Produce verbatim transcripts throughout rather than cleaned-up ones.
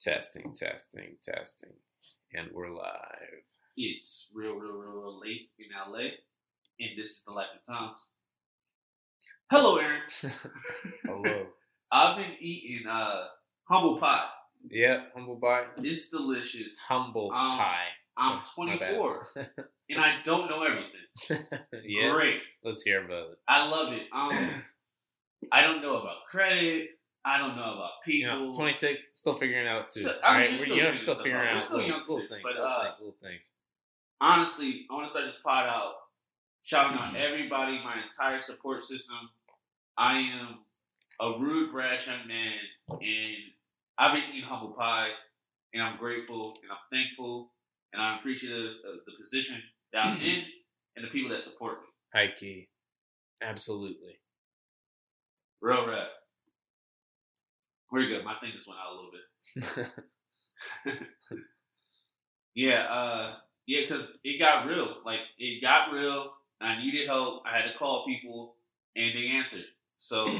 Testing, testing, testing. And we're live. It's real, real, real, real late in L A. And this is the Life of Tom's. Hello, Aaron. Hello. I've been eating uh, humble pie. Yeah, humble pie. It's delicious. Humble um, pie. I'm twenty-four. And I don't know everything. Yeah. Great. Let's hear about it. I love it. Um, I don't know about credit. I don't know about people. You know, twenty-six, still figuring it out too. So, I mean, right, still, young, still figuring out. Still young, little, things, but, little, uh, things, little things. Honestly, I want to start this pod out shouting out everybody, my entire support system. I am a rude, brash young man, and I've been eating humble pie, and I'm grateful, and I'm thankful, and I'm appreciative of the position that I'm in and the people that support me. High key, absolutely. Real rap. We're good. My fingers went out a little bit. yeah, uh, yeah, because it got real. Like, it got real. I needed help. I had to call people, and they answered. So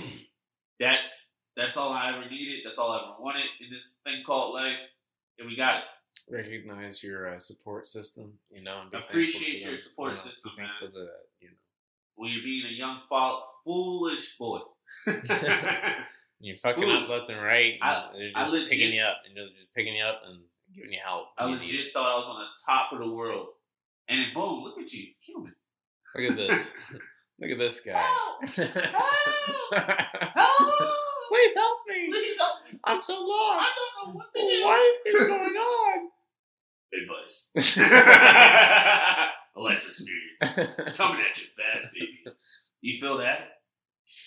that's that's all I ever needed. That's all I ever wanted in this thing called life, and we got it. Recognize your uh, support system, you know. And appreciate your them, support you know, system, man. That, you know. When you're being a young, foolish boy. You're fucking Ooh. Up left and right. And I, they're just I legit, picking you up and just picking you up and giving you help. I legit you. thought I was on the top of the world, and then boom, look at you, human. Look at this. Look at this guy. Help! Help! Help! Please help me! Please help me! I'm so lost. I don't know what to do. What is going on? Advice. A life experience coming at you fast, baby. You feel that?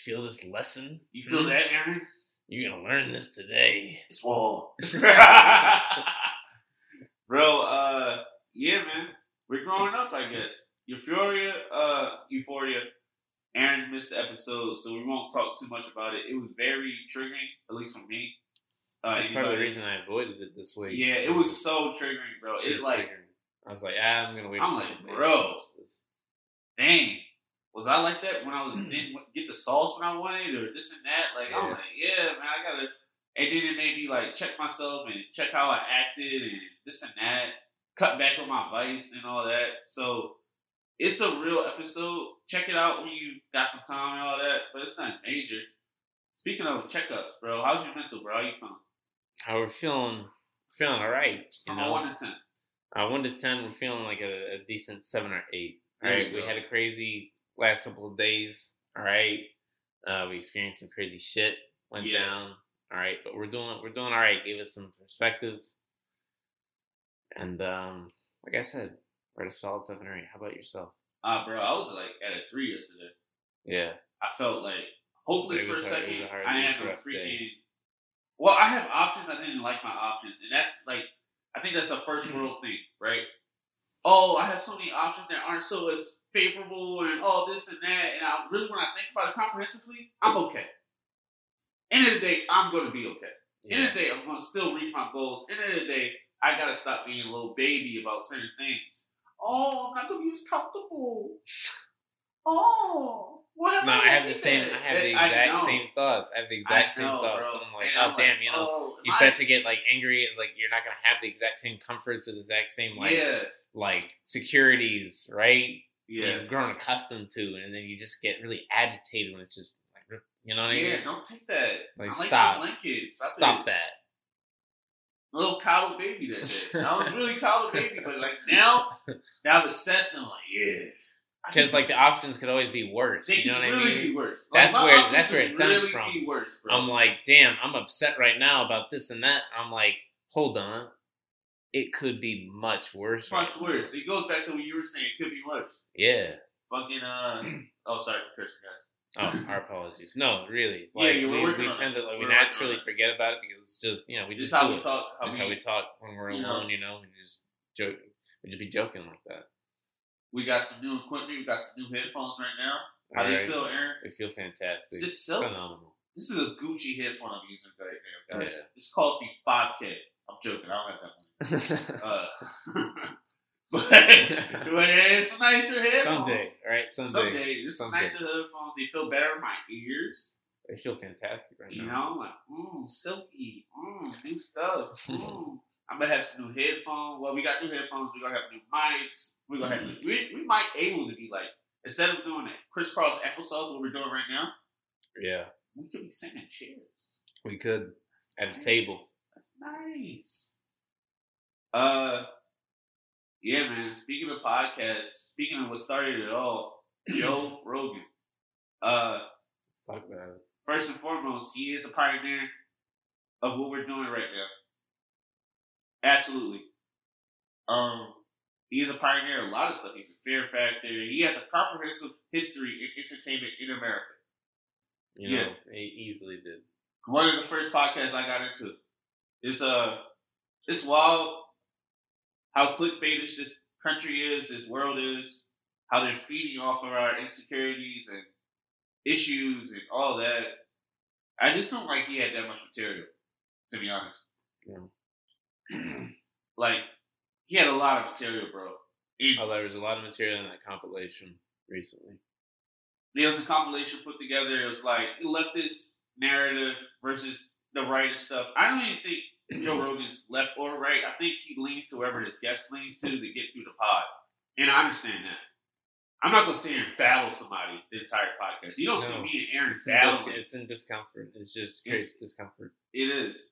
Feel this lesson? You feel that, Aaron? You're gonna learn this today. It's wall. Bro, uh, yeah, man. We're growing up, I guess. Euphoria, uh, Euphoria. Aaron missed the episode, so we won't talk too much about it. It was very triggering, at least for me. Uh, That's probably the reason I avoided it this week. Yeah, it was so triggering, bro. It, it like, triggering. I was like, ah, I'm gonna wait. I'm like, bro, dang. Was I like that when I was didn't get the sauce when I wanted or this and that? Like, yeah. I'm like, yeah, man, I gotta. And then it made me like check myself and check how I acted and this and that. Cut back on my vice and all that. So it's a real episode. Check it out when you got some time and all that. But it's not major. Speaking of checkups, bro, how's your mental, bro? How you feeling? How we're feeling? Feeling all right. From a one to ten. Uh, one to ten, we're feeling like a, a decent seven or eight. All there right, we had a crazy. Last couple of days, all right. Uh, we experienced some crazy shit. Went yeah. down, all right. But we're doing, we're doing all right. Gave us some perspective, and um, like I said, we're at a solid seven or eight. How about yourself? Ah, uh, bro, I was like at a three yesterday. Yeah, I felt like hopeless for a second. A I didn't have a freaking. Day. Well, I have options. I didn't like my options, and that's like, I think that's a first world thing, right? Oh, I have so many options that aren't so as favorable and all this and that, and I really, when I think about it comprehensively, I'm okay. End of the day, I'm going to be okay. Yeah. End of the day, I'm going to still reach my goals. End of the day, I got to stop being a little baby about certain things. Oh, I'm not going to be as comfortable. Oh, what have no, I, I have the same. That? I have the exact same thoughts. I have the exact know, same thoughts. So I'm like, and oh I'm damn, like, you know, oh, you start I... to get like angry and like you're not going to have the exact same comforts or the exact same like yeah. like securities, right? Yeah. You've grown accustomed to, and then you just get really agitated when it's just, like, you know what I mean? Yeah, don't take that. Like, I like stop. Blankets. Stop, stop that. Little coddled baby that day. I was really coddled baby, but, like, now, now I'm obsessed, and I'm like, yeah. Because, like, the options could always be worse. They you know can what really I mean? Be worse. Like, that's where that's where it really stems from. Be worse, bro. I'm like, damn, I'm upset right now about this and that. I'm like, hold on. It could be much worse. Much right worse. Now. It goes back to what you were saying. It could be worse. Yeah. Fucking, uh... oh, sorry for cursing, guys. Oh, our apologies. No, really. Like, yeah, you were we, working we on tend to, like, we naturally forget about it because it's just, you know, we just, just how do we it. talk. How just we, how we talk when we're you alone, know, you know, we just joke. We just be joking like that. We got some new equipment. We got some new headphones right now. How All do right. you feel, Aaron? I feel fantastic. Is this silk? Phenomenal. This is a Gucci headphone I'm using right now, guys. Yeah. This cost me five K. I'm joking. I don't have that money. uh, but, but it's nicer headphones. Someday, right? Someday. Someday. There's some nicer headphones. They feel better in my ears. They feel fantastic right you now. You know, I'm like, mmm, silky, mmm, new stuff. Mm. I'm gonna have some new headphones. Well, we got new headphones. We gonna have new mics. We gonna have. New, we we might able to be like, instead of doing that crisscross applesauce, what we're doing right now. Yeah. We could be sitting in chairs. We could That's at nice. a table. That's nice. Uh, yeah, man. Speaking of podcasts, speaking of what started it all, Joe Rogan. Uh, Let's talk about it. First and foremost, he is a pioneer of what we're doing right now. Absolutely. Um, he's a pioneer of a lot of stuff. He's a Fear Factor. He has a comprehensive history in entertainment in America. You know, yeah. He easily did. One of the first podcasts I got into. It's, uh, it's wild how clickbaitish this country is, this world is, how they're feeding off of our insecurities and issues and all that. I just don't like he had that much material, to be honest. Yeah. Like, he had a lot of material, bro. He, oh, there was a lot of material in that compilation recently. There was a compilation put together. It was like leftist narrative versus the right stuff. I don't even think Joe Rogan's left or right. I think he leans to wherever his guest leans to to get through the pod. And I understand that. I'm not going to sit here and battle somebody the entire podcast. You don't no. see me and Aaron battling. It's in discomfort. It's just it's, discomfort. It is.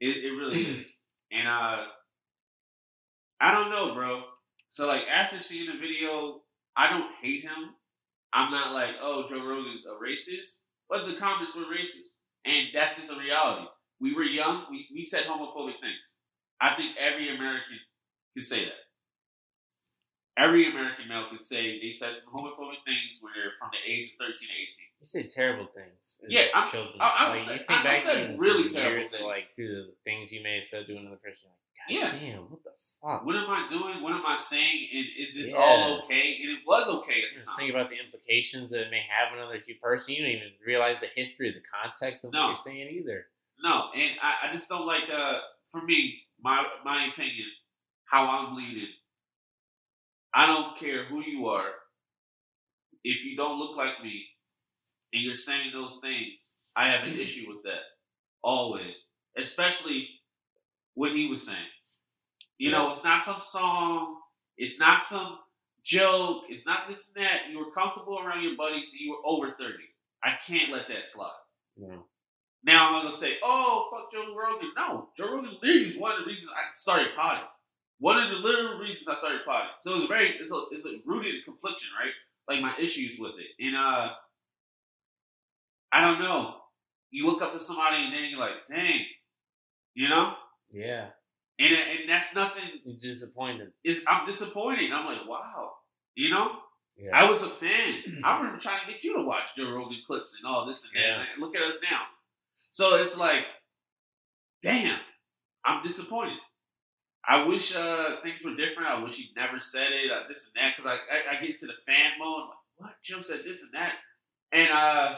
It, it really is. And uh, I don't know, bro. So, like, after seeing the video, I don't hate him. I'm not like, oh, Joe Rogan's a racist. But the comments were racist. And that's just a reality. We were young. We, we said homophobic things. I think every American can say that. Every American male can say they said some homophobic things when they're from the age of thirteen to eighteen. You say terrible things. Yeah, I'm, children. I, I, like, said, I, I said really terrible things. Like, to the things you may have said to another person. Like, God yeah. damn, what the fuck? What am I doing? What am I saying? And is this yeah. all okay? And it was okay at the Just time. Think about the implications that it may have another person. You don't even realize the history, the context of no. what you're saying either. No, and I, I just don't like, uh, for me, my, my opinion, how I'm leaning. I don't care who you are. If you don't look like me, and you're saying those things, I have an issue with that. Always. Especially what he was saying. You yeah. know, it's not some song. It's not some joke. It's not this and that. You were comfortable around your buddies and you were over thirty. I can't let that slide. Yeah. Now I'm not going to say, oh, fuck Joe Rogan. No. Joe Rogan literally is one of the reasons I started potting. One of the literal reasons I started potting. So it's very, it's a, it's a rooted confliction, right? Like my issues with it. And, uh, I don't know. You look up to somebody and then you're like, dang. You know? Yeah. And and that's nothing. You're disappointed. It's, I'm disappointed. I'm like, wow. You know? Yeah. I was a fan. I remember trying to get you to watch Joe Rogan clips and all this and yeah. that. And look at us now. So it's like, damn. I'm disappointed. I wish uh, things were different. I wish he never said it. Uh, this and that. Because I, I, I get to the fan mode. I'm like, what? Joe said this and that. And, uh...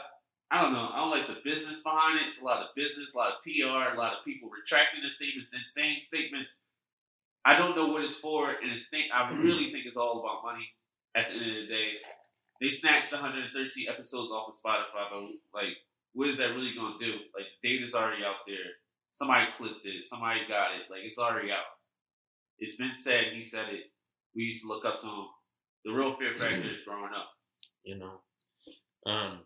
I don't know. I don't like the business behind it. It's a lot of business, a lot of P R, a lot of people retracting their statements, then saying statements. I don't know what it's for, and it's think I really think it's all about money. At the end of the day, they snatched one hundred thirteen episodes off of Spotify, but like, what is that really going to do? Like, the data's already out there. Somebody clipped it. Somebody got it. Like, it's already out. It's been said. He said it. We used to look up to him. The real Fear Factor is growing up. You know. Um.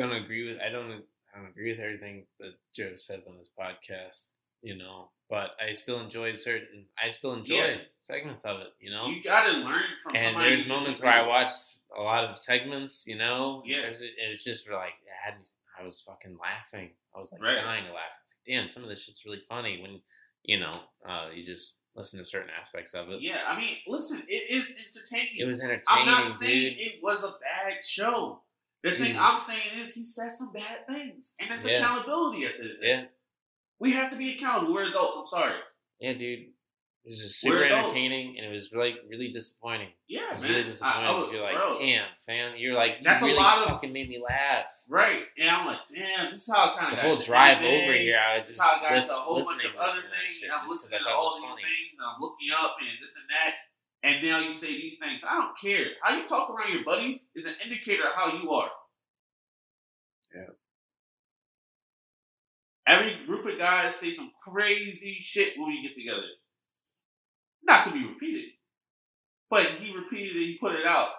Don't agree with I don't I don't agree with everything that Joe says on his podcast, you know. But I still enjoy certain I still enjoy yeah. segments of it, you know. You gotta learn from. And somebody there's moments where I watch a lot of segments, you know. Yeah. And it's just like I, had, I was fucking laughing. I was like right. dying to laugh. Like, damn, some of this shit's really funny when you know uh, you just listen to certain aspects of it. Yeah, I mean, listen, it is entertaining. It was entertaining. I'm not saying dude. it was a bad show. The thing mm. I'm saying is he said some bad things. And that's yeah. accountability at the end of the day. Yeah. We have to be accountable. We're adults. I'm sorry. Yeah, dude. It was just super entertaining and it was like really, really disappointing. Yeah, it was man. really disappointing. I, I was, you're like, bro. damn, fam. You're like, that's you really a lot of, fucking made me laugh. Right. And I'm like, damn, this is how I kind of got The whole got drive thing. over here, I just this is how I got into a whole bunch of other things. And I'm listening to all these things. And I'm looking up and this and that. And now you say these things. I don't care. How you talk around your buddies is an indicator of how you are. Yeah. Every group of guys say some crazy shit when we get together. Not to be repeated. But he repeated it, he put it out.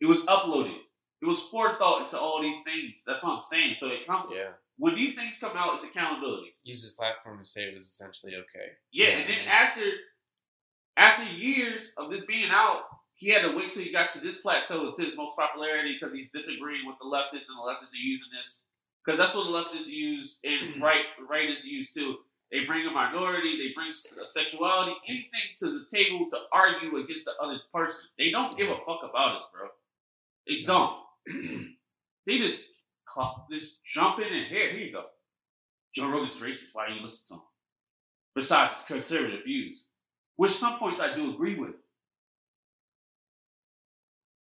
It was uploaded. It was forethought into all these things. That's what I'm saying. So it comes yeah. when these things come out, it's accountability. Use this platform to say it was essentially okay. Yeah, yeah. And then after after years of this being out, he had to wait till he got to this plateau, to his most popularity, because he's disagreeing with the leftists, and the leftists are using this. Because that's what the leftists use, and right rightists use too. They bring a minority, they bring sexuality, anything to the table to argue against the other person. They don't give a fuck about us, bro. They don't. They just just jump in and here, here you go. Joe Rogan's racist. Why do you listen to him? Besides his conservative views, which some points I do agree with.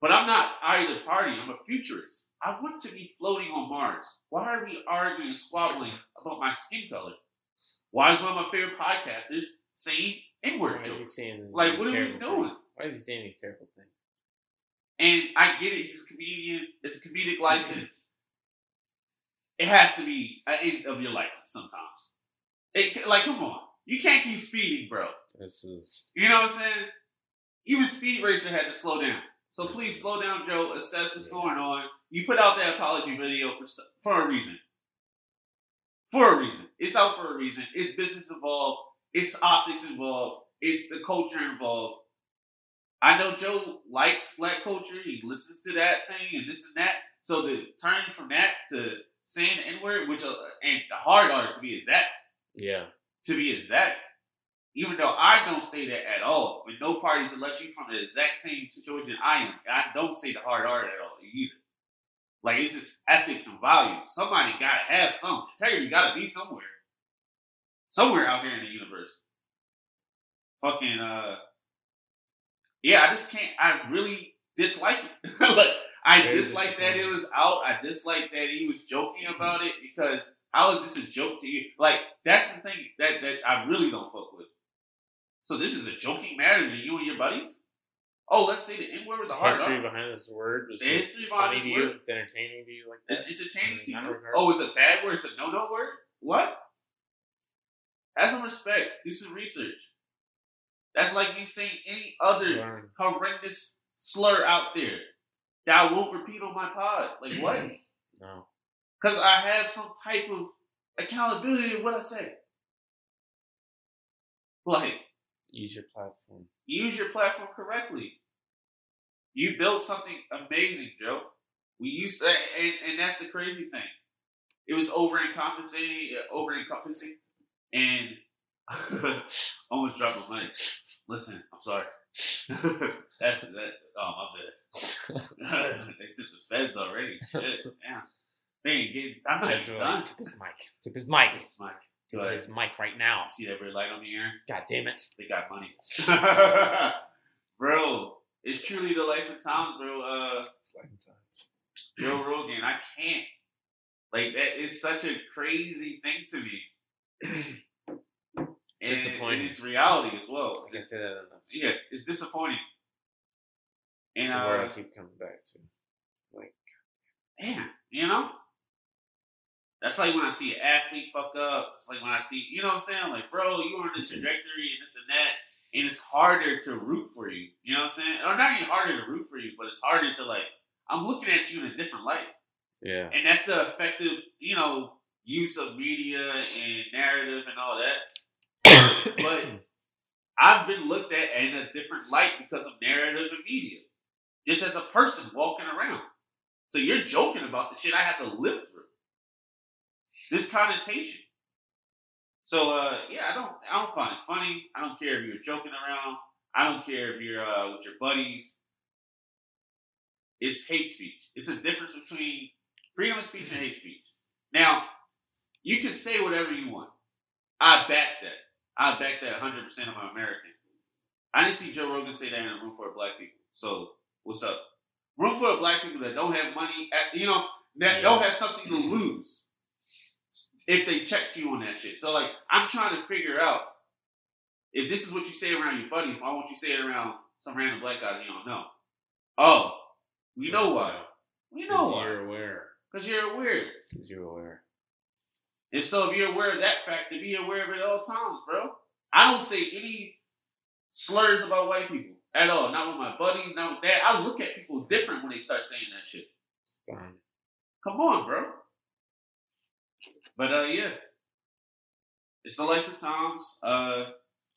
But I'm not either party. I'm a futurist. I want to be floating on Mars. Why are we arguing and squabbling about my skin color? Why is one of my favorite podcasters saying N-word jokes? Like, what are we doing? Things? Why is he saying these terrible things? And I get it. He's a comedian. It's a comedic license. It has to be an end of your license sometimes. It, like, come on. You can't keep speeding, bro. This is... You know what I'm saying? Even Speed Racer had to slow down. So please slow down, Joe. Assess what's yeah. going on. You put out that apology video for for a reason. For a reason. It's out for a reason. It's business involved. It's optics involved. It's the culture involved. I know Joe likes black culture. He listens to that thing and this and that. So to turn from that to saying the N-word, which uh, and the hard R to be exact. Yeah. To be exact. Even though I don't say that at all. With no parties, unless you're from the exact same situation I am. I don't say the hard R at all either. Like, it's just ethics and values. Somebody gotta have some. Integrity gotta be somewhere. Somewhere out here in the universe. Fucking, uh... Yeah, I just can't... I really dislike it. Like, I dislike that it was out. I dislike that he was joking about it. Because how is this a joke to you? Like, that's the thing that, that I really don't fuck with. So this is a joking matter to you and your buddies? Oh, let's say the N-word with the hard R. The history behind this word was funny to you? It's entertaining to you like that? It's entertaining to you? Oh, it's a bad word? It's a no-no word? What? Have some respect. Do some research. That's like me saying any other horrendous slur out there that I won't repeat on my pod. Like, what? No. Because I have some type of accountability in what I say. Like... Use your platform. Use your platform correctly. You built something amazing, Joe. We used to, and, and that's the crazy thing. It was over encompassing, over encompassing, and almost dropped my mic. Listen, I'm sorry. That's that. Oh, my bad. They sent the feds already. Shit, damn. They ain't getting. I'm not even done. Took his mic. Took his mic. Took his mic. But it's Mike right now. See that red light on the air? God damn it. They got money. Bro, it's truly the life of Tom, bro. Uh, it's life of Tom. Joe Rogan, I can't. Like, that is such a crazy thing to me. And, disappointing. And it's reality as well. I can't say that enough. Yeah, it's disappointing. And it's uh, where I keep coming back to. Like, damn, you know? That's like when I see an athlete fuck up. It's like when I see, you know what I'm saying? I'm like, bro, you on this trajectory and this and that. And it's harder to root for you. You know what I'm saying? Or not even harder to root for you, but it's harder to like, I'm looking at you in a different light. Yeah. And that's the effective, you know, use of media and narrative and all that. But I've been looked at in a different light because of narrative and media. Just as a person walking around. So you're joking about the shit I have to live through. This connotation. So, uh, yeah, I don't I don't find it funny. I don't care if you're joking around. I don't care if you're uh, with your buddies. It's hate speech. It's a difference between freedom of speech and hate speech. Now, you can say whatever you want. I back that. I back that one hundred percent of my American. I didn't see Joe Rogan say that in a room full of black people. So, what's up? Room full of black people that don't have money, at, you know, that yeah. don't have something to lose. If they checked you on that shit. So, like, I'm trying to figure out if this is what you say around your buddies, why won't you say it around some random black guys you don't know? Oh, we know why. We know why. You're aware. Because you're aware. Because you're aware. And so if you're aware of that factor, be aware of it at all times, bro. I don't say any slurs about white people at all. Not with my buddies, not with that. I look at people different when they start saying that shit. Fine. Come on, bro. But, uh, yeah. It's the life of times. Uh,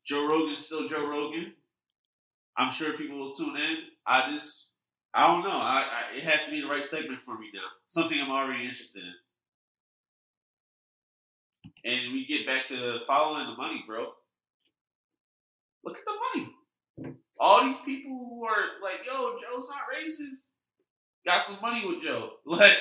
Joe Rogan's still Joe Rogan. I'm sure people will tune in. I just, I don't know. I, I it has to be the right segment for me now. Something I'm already interested in. And we get back to following the money, bro. Look at the money. All these people who are like, yo, Joe's not racist. Got some money with Joe. Like,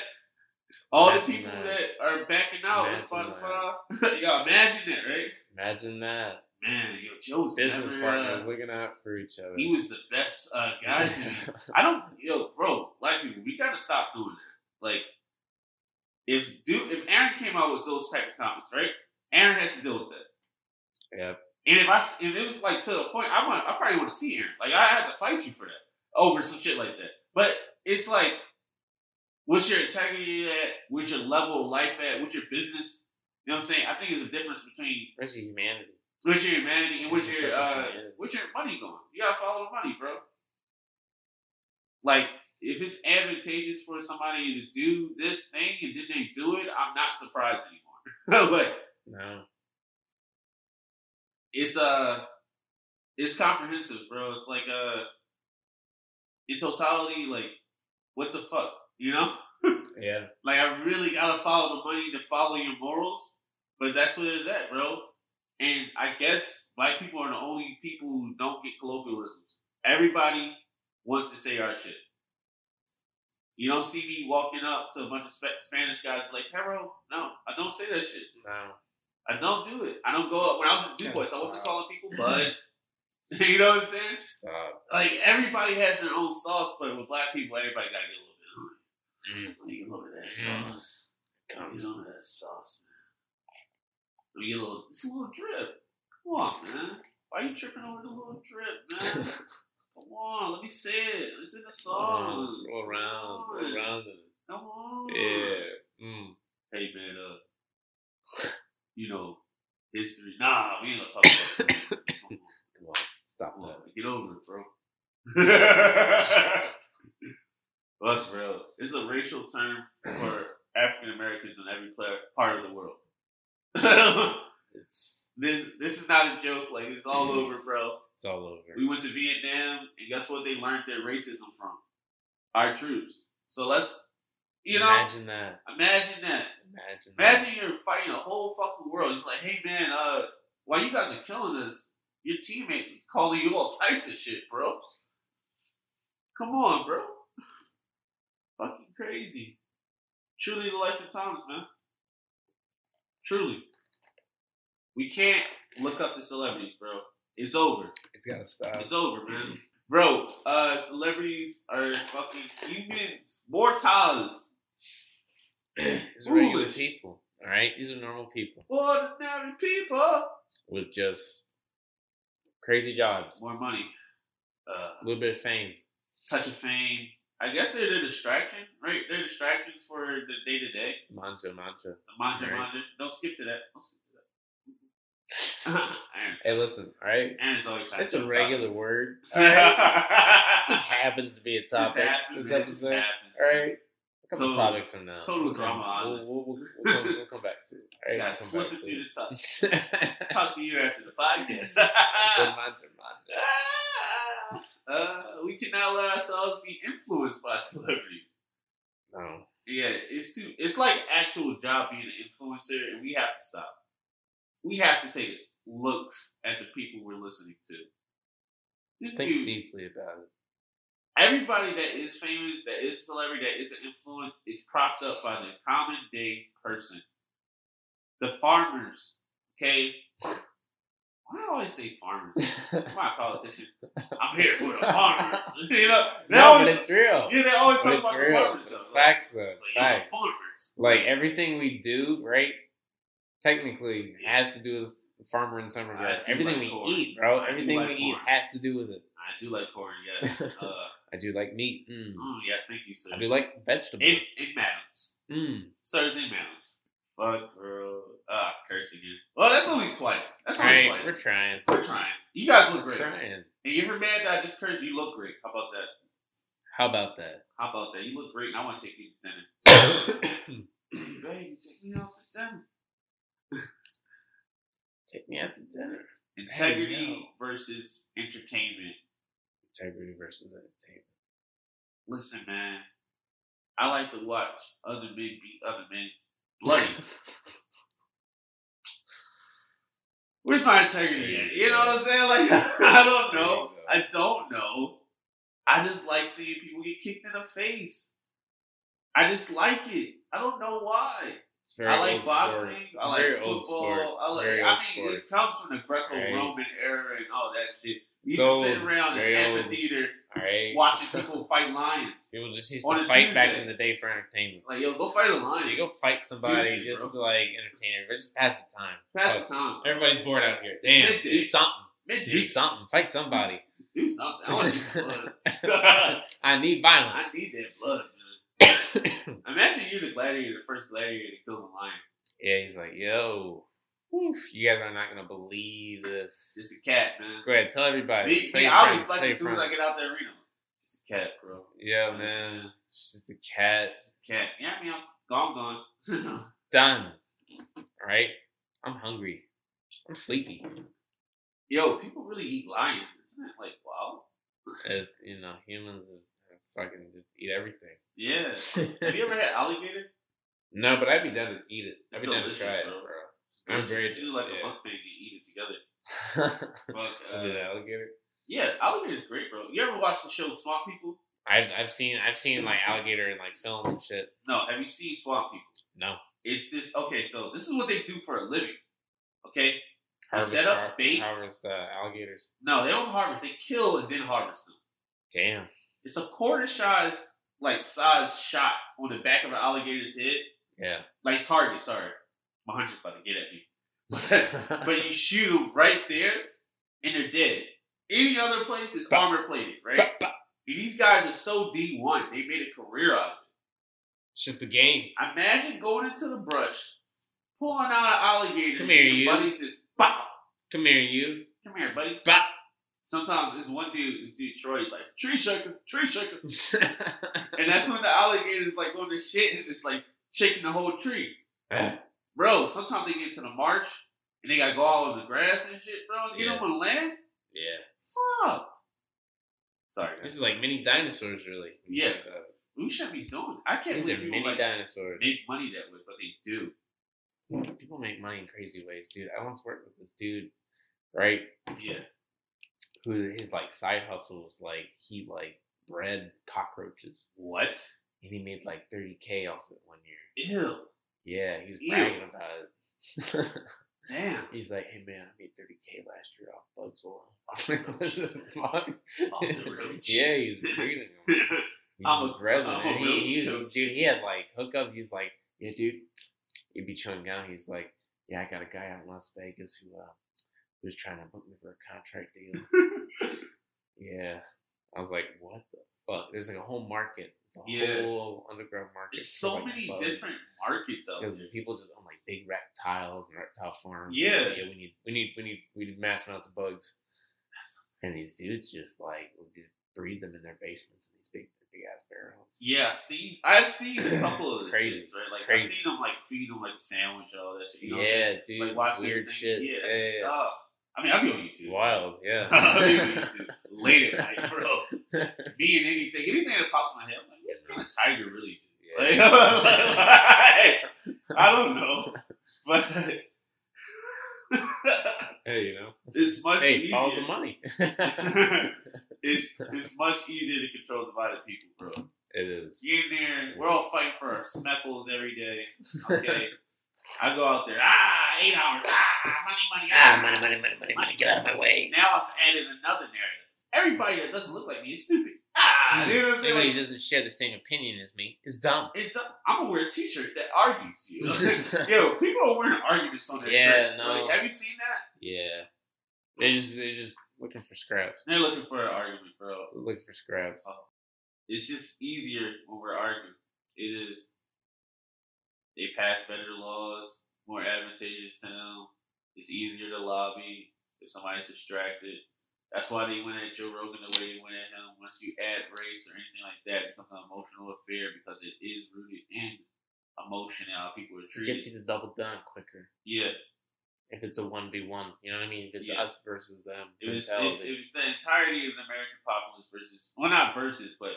all imagine the people that. that are backing out on Spotify. Yo, imagine that, right? Imagine that. Man, yo, Joe's business never, partners uh, looking out for each other. He was the best uh, guy to me. I don't, yo, bro, black people, we gotta stop doing that. Like, if dude, if Aaron came out with those type of comments, right? Aaron has to deal with that. Yep. And if I, if it was like to the point, I want, I probably want to see Aaron. Like, I had to fight you for that over some shit like that. But it's like, what's your integrity at? What's your level of life at? What's your business? You know what I'm saying? I think there's a difference between where's your humanity. Where's your humanity and where's your uh, where's your money going? You gotta follow the money, bro. Like, if it's advantageous for somebody to do this thing and then they do it, I'm not surprised anymore. Like, no, it's uh, it's comprehensive, bro. It's like uh, in totality, like, what the fuck, you know? Yeah. Like, I really gotta follow the money to follow your morals, but that's what it's at, bro. And I guess black people are the only people who don't get colloquialisms. Everybody wants to say our shit. You don't see me walking up to a bunch of Spanish guys like, "Pero," no, I don't say that shit. No, I don't do it. I don't go up when I was in Dubois. I wasn't calling people bud. You know what I'm saying? Stop. Like, everybody has their own sauce, but with black people, everybody got to get a little bit of it. Let me get a little bit of that sauce. Let me get a little bit of that sauce, man. A little, it's a little drip. Come on, man. Why are you tripping over the little drip, man? Come on, let me say it. Let's sing the song. Go around, go around. Come on. Yeah. Mm. Hey, man, uh, you know, history. Nah, we ain't gonna talk about that. Come on. Come on. Stop Come that. On. Get over it, bro. But, bro, it's a racial term for African Americans in every part of the world. it's, this this is not a joke. Like, it's all mm, over, bro. It's all over. We went to Vietnam, and guess what? They learned their racism from our troops. So let's, you know, imagine that. Imagine that. Imagine. Imagine that. You're fighting a whole fucking world. It's like, hey man, uh, while you guys are killing us, your teammates are calling you all types of shit, bro. Come on, bro. Fucking crazy. Truly, the life of times, man. Truly. We can't look up to celebrities, bro. It's over. It's gotta stop. It's over, man. Bro, uh, celebrities are fucking humans. Mortals. It's regular people, alright? These are normal people. Ordinary people. With just crazy jobs. More money. Uh, a little bit of fame. Touch of fame. I guess they're the distraction, right? They're distractions for the day-to-day. Mantra, mantra. Mantra, right. mantra. Don't skip to that. Don't skip to that. Hey, listen, all right? Aaron's always trying to It's a regular topics. Word. All right? This happens to be a topic. This, happens, this episode. This happens, all right? A couple topics from now. Total we'll drama. Come, we'll, we'll, we'll, we'll, come, we'll come back to it. All right? We'll come back to it. Talk. Talk to you after the podcast. Mantra, mantra. Uh, we cannot let ourselves be influenced by celebrities. No. Yeah, it's too. It's like actual job being an influencer, and we have to stop. We have to take looks at the people we're listening to. This Think dude, deeply about it. Everybody that is famous, that is a celebrity, that is an influence, is propped up by the common day person. The farmers, okay? Why do I always say farmers? I'm not a politician. I'm here for the farmers. You know? No, always, but it's real. Yeah, they always but talk about real. The farmers, though. It's like, facts, though. It's like, facts. You know, farmers. Like, everything we do, right, technically yeah. has to do with the farmer in some regard. Everything like we corn. eat, bro. I everything like we corn. eat has to do with it. I do like corn, yes. uh, I do like meat. Mm. Mm, yes, thank you, sir. I do like vegetables. It, it matters. Mm. Sirs, it matters. Fuck, girl. Ah, cursed again. Well, that's only twice. That's only right, twice. We're trying. We're trying. You guys look we're great. We're trying. And if you're mad that I just cursed, you look great. How about that? How about that? How about that? You look great, and I want to take you to dinner. Babe, take me out to dinner. Take me out to dinner. Integrity versus entertainment. Integrity versus entertainment. Listen, man. I like to watch other men beat other men bloody. Where's my integrity at? You know what I'm saying? Like, I don't know. I don't know. I just like seeing people get kicked in the face. I just like it. I don't know why. I like boxing. Sport. I like very football. I like. Very I mean, it comes from the Greco-Roman right. era and all that shit. We used so, to sit around in the amphitheater right. watching people fight lions. People just used to fight Tuesday. Back in the day for entertainment. Like, yo, go fight a lion. Yeah, go fight somebody. Tuesday, just to, like, entertain everybody. Just pass the time. Pass like, the time. Everybody's bored out here. Damn. Midday. Do something. Midday. Do something. Fight somebody. Do something. I want some blood. I need violence. I need that blood. Imagine you're the gladiator, the first gladiator that kills a lion. Yeah, he's like, yo, oof, you guys are not going to believe this. It's a cat, man. Go ahead, tell everybody. Me, tell me, I'll reflect as soon as I get out there arena. It's a cat, bro. Yeah, man. Understand. It's just a cat. It's a cat. Yeah, I mean, I'm gone, gone. Done. All right? I'm hungry. I'm sleepy. Yo, people really eat lions. Isn't that like, wow? It's, you know, humans is. Fucking just eat everything. Yeah. Have you ever had alligator? No, but I'd be down to eat it. It's I'd be down to try it, bro. bro. I'm very. You do like yeah. a mukbang and eat it together. Fuck. Uh, Is it alligator? Yeah, alligator is great, bro. You ever watch the show Swamp People? I've I've seen I've seen like alligator in like film and shit. No, have you seen Swamp People? No. It's this okay? So this is what they do for a living. Okay. Harvest, they set up har- bait. Harvest uh, alligators. No, they don't harvest. They kill and then harvest them. Damn. It's a quarter size, like, size shot on the back of an alligator's head. Yeah. Like target, sorry. My hunter's about to get at me. But you shoot them right there, and they're dead. Any other place is bah. armor-plated, right? Bah, bah. And these guys are so D one. They made a career out of it. It's just the game. Imagine going into the brush, pulling out an alligator. Come here, and your buddy just, bah. Come here, you. Come here, buddy. Bah. Sometimes there's one dude in Detroit, he's like, tree shaker, tree shaker. And that's when the alligator's like on this shit and it's just like shaking the whole tree. Bro, sometimes they get to the marsh and they got to go all on the grass and shit, bro, and yeah. get them on land. Yeah. Fuck. Sorry. This is like mini dinosaurs, really. Yeah. Like, uh, we should be doing it. I can't believe people mini like, dinosaurs. Make money that way, but they do. People make money in crazy ways, dude. I once worked with this dude, right? Yeah. Who his like side hustle was like he like bred cockroaches. What? And he made like thirty K off it one year. Ew. Yeah, he was Ew. bragging about it. Damn. He's like, hey man, I made thirty K last year off bugs alone. Off the roach. Yeah, he was breeding them. He was a, bred them. And he, he was, dude, he had like hookups. He's like, yeah, dude, he'd be chilling down. He's like, yeah, I got a guy out in Las Vegas who. Uh, was trying to book me for a contract deal. Yeah. I was like, what the fuck? There's like a whole market. It's a yeah. whole underground market. There's so like many bugs. Different markets out there. Because people just own like big reptiles and reptile farms. Yeah. Like, yeah, we need we need we need we need mass amounts of bugs. And these dudes just like would just breed them in their basements in these big big ass barrels. Yeah, see I've seen a couple of those crazy things, right? Like crazy. I've seen them like feed them like a sandwich and all that shit. You know yeah, what dude. Like watch weird shit. Yeah, yeah, yeah. Stuff. I mean, I'll be on YouTube. Wild, yeah. I'll be on YouTube late at night, bro. Me and anything, anything that pops in my head, I'm like, what kind of tiger really do? Like, yeah. like, like, I don't know. But hey, you know, it's much hey, easier. Follow the money. it's it's much easier to control divided people, bro. It is. You in there? We're all fighting for our smeckles every day. Okay. I go out there, ah, eight hours, ah, money, money, ah, ah money, money, money, money, money, get out of my way. Now I've added another narrative. Everybody that doesn't look like me is stupid. Ah, mm. You know what I'm saying? Everybody like, doesn't share the same opinion as me is dumb. It's dumb. I'm gonna wear a t-shirt that argues. You know? Yo, people are wearing arguments on their yeah, shirt. Yeah, no. Like, have you seen that? Yeah. They're just, they're just looking for scraps. They're looking for an argument, bro. They're looking for scraps. Oh. It's just easier when we're arguing. It is. They pass better laws, more advantageous to them. It's easier to lobby if somebody's distracted. That's why they went at Joe Rogan the way they went at him. Once you add race or anything like that, it becomes an emotional affair because it is rooted in emotion and how people are treated. It gets you to double down quicker. Yeah. If it's a one v one, you know what I mean? If it's yeah. us versus them. If it's, if, if it's the entirety of the American populace versus, well, not versus, but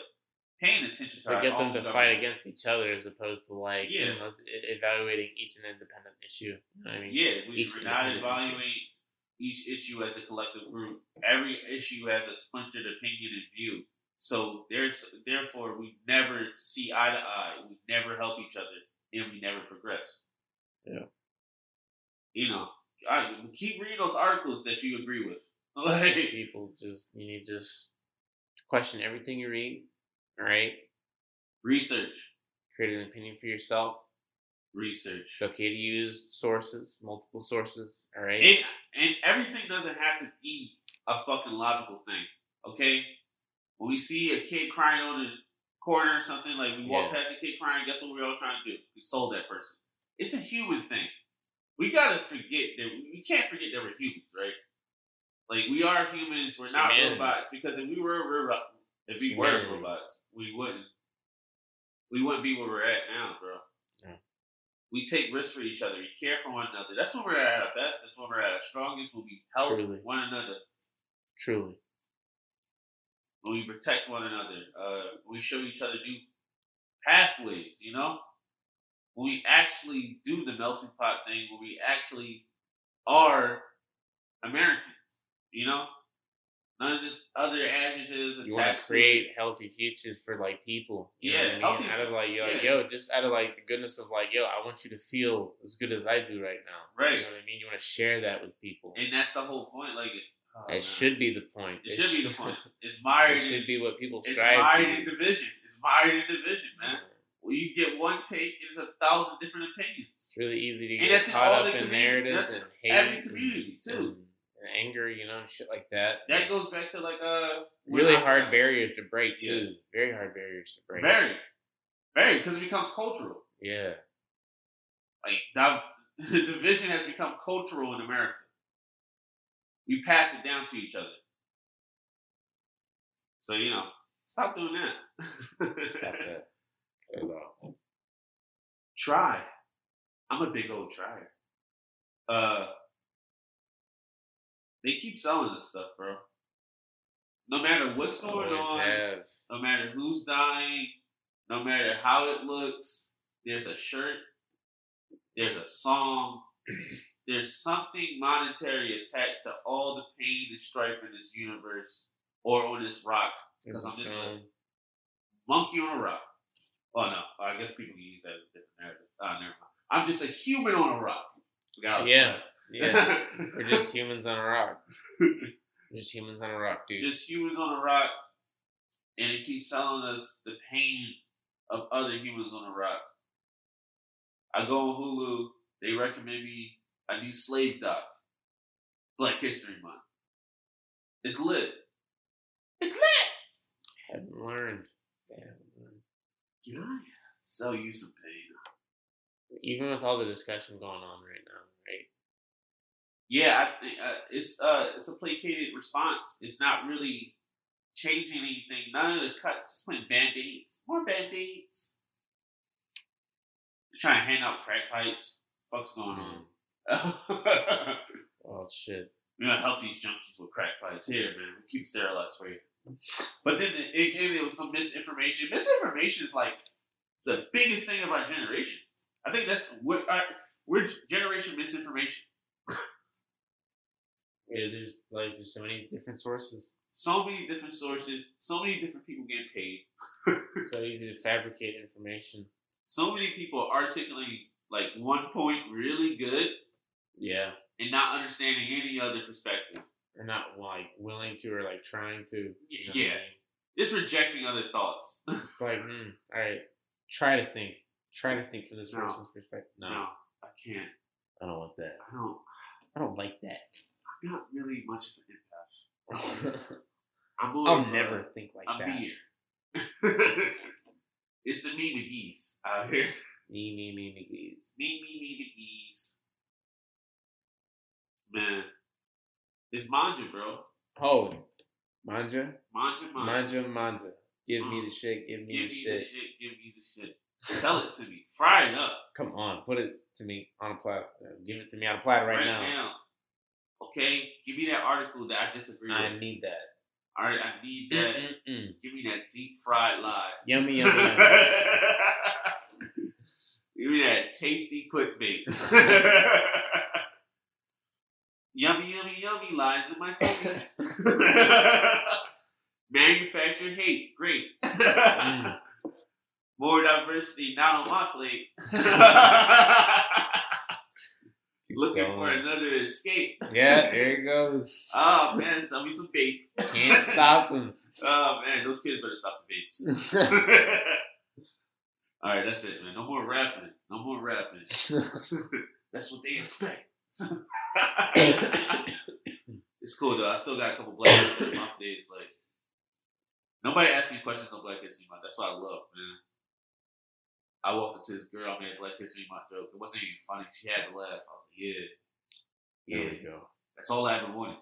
paying attention to our own government. To get them to fight against each other as opposed to, like, yeah. you know, evaluating each an independent issue. You know what I mean? Yeah, we, we're not evaluating each issue as a collective group. Every issue has a splintered opinion and view. So there's therefore we never see eye to eye, we never help each other, and we never progress. Yeah. You know, I, keep reading those articles that you agree with. Like, people just you need to just question everything you read, all right? Research. Create an opinion for yourself. Research. It's okay to use sources, multiple sources, all right? And, and everything doesn't have to be a fucking logical thing, okay? When we see a kid crying on the corner or something, like we walk yeah. past a kid crying, guess what we're all trying to do? We sold that person. It's a human thing. We gotta forget that we can't forget that we're humans, right? Like, we are humans, we're not Humanity. robots, because if we were robots, if we Humanity. were robots, we wouldn't, we wouldn't be where we're at now, bro. We take risks for each other. We care for one another. That's when we're at our best. That's when we're at our strongest. When we help Truly. one another. Truly. When we protect one another. Uh, when we show each other new pathways, you know? When we actually do the melting pot thing. When we actually are Americans, you know? None of this other adjectives. You want to create to healthy futures for, like, people. You yeah, know what healthy. I mean? Out of, like, yo, yeah. yo, just out of, like, the goodness of, like, yo, I want you to feel as good as I do right now. Right. You know what I mean? You want to share that with people. And that's the whole point. Like, oh, That man. should be the point. It, it should, should be the point. It's mired. It should in, be what people strive It's mired to in division. It's mired in division, man. Yeah. When you get one take, it's a thousand different opinions. It's really easy to and get caught up in community. narratives that's and hate. Every community, and, too. And, anger, you know, shit like that. That goes back to, like, uh... really hard know. barriers to break, too. Yeah. Very hard barriers to break. Very. Very, because it becomes cultural. Yeah. Like, that, the division has become cultural in America. We pass it down to each other. So, you know, stop doing that. Stop that. Hello. Try. I'm a big old trier. Uh... They keep selling this stuff, bro. No matter what's going on, have. no matter who's dying, no matter how it looks, there's a shirt, there's a song, there's something monetary attached to all the pain and strife in this universe or on this rock. Because I'm just a monkey on a rock. Oh, no. I guess people can use that as a different narrative. Oh, never mind. I'm just a human on a rock. Yeah. Yeah, we're just humans on a rock. We're just humans on a rock, dude. Just humans on a rock, and it keeps telling us the pain of other humans on a rock. I go on Hulu, they recommend me a new slave doc, Black History Month. It's lit. It's lit! I haven't learned. I haven't learned. Yeah, so you some pain. Even with all the discussion going on right now, right? Yeah, I think uh, it's uh, it's a placated response. It's not really changing anything. None of the cuts, just putting band-aids. More band-aids. They're trying to hand out crack pipes. What's going mm. on? Oh, shit. We're going to help these junkies with crack pipes. Here, man. We keep sterilized for you. But then it, it, it was some misinformation. Misinformation is, like, the biggest thing of our generation. I think that's what our, we're generation misinformation. Yeah, there's like there's so many different sources. So many different sources. So many different people getting paid. So easy to fabricate information. So many people articulating like one point really good. Yeah. And not understanding any other perspective. Or not like willing to or like trying to. Yeah. You know, yeah. Just rejecting other thoughts. It's like, mm, all right, try to think. Try to think from this no. person's perspective. No. no, I can't. I don't want that. I don't. I don't like that. Not really much of an impact. I'm I'll never a, think like a that. A beer. It's the me niggies out here. Me, me, me niggies. Me, me, me niggies. Man. It's manja, bro. Oh. Manja? Manja, manja. Manja, manja. Give um, me the shit, give me, give the, me shit. the shit. Give me the shit. Sell it to me. Fry it up. Come on. Put it to me on a platter. Give it to me on a platter right, right now. now. Okay? Give me that article that I disagree I with. I need that. All right, I need that. Mm-mm-mm. Give me that deep fried lie. Yummy, yummy, yummy. Give me that tasty clickbait. Yummy, yummy, yummy lies in my tummy. Manufactured hate. Great. Mm. More diversity, not on my plate. Looking going. for another escape. Yeah, there it goes. Oh, man, sell me some vape. Can't stop them. Oh, man, those kids better stop the vapes. All right, that's it, man. No more rapping. No more rapping. That's what they expect. It's cool, though. I still got a couple Black History Month days. Like, nobody asked me questions on Black History Month. That's what I love, man. I walked up to this girl, I made Black History Month joke. It wasn't even funny. She had to laugh. I was like, yeah. Yeah. There we go. That's all I ever wanted.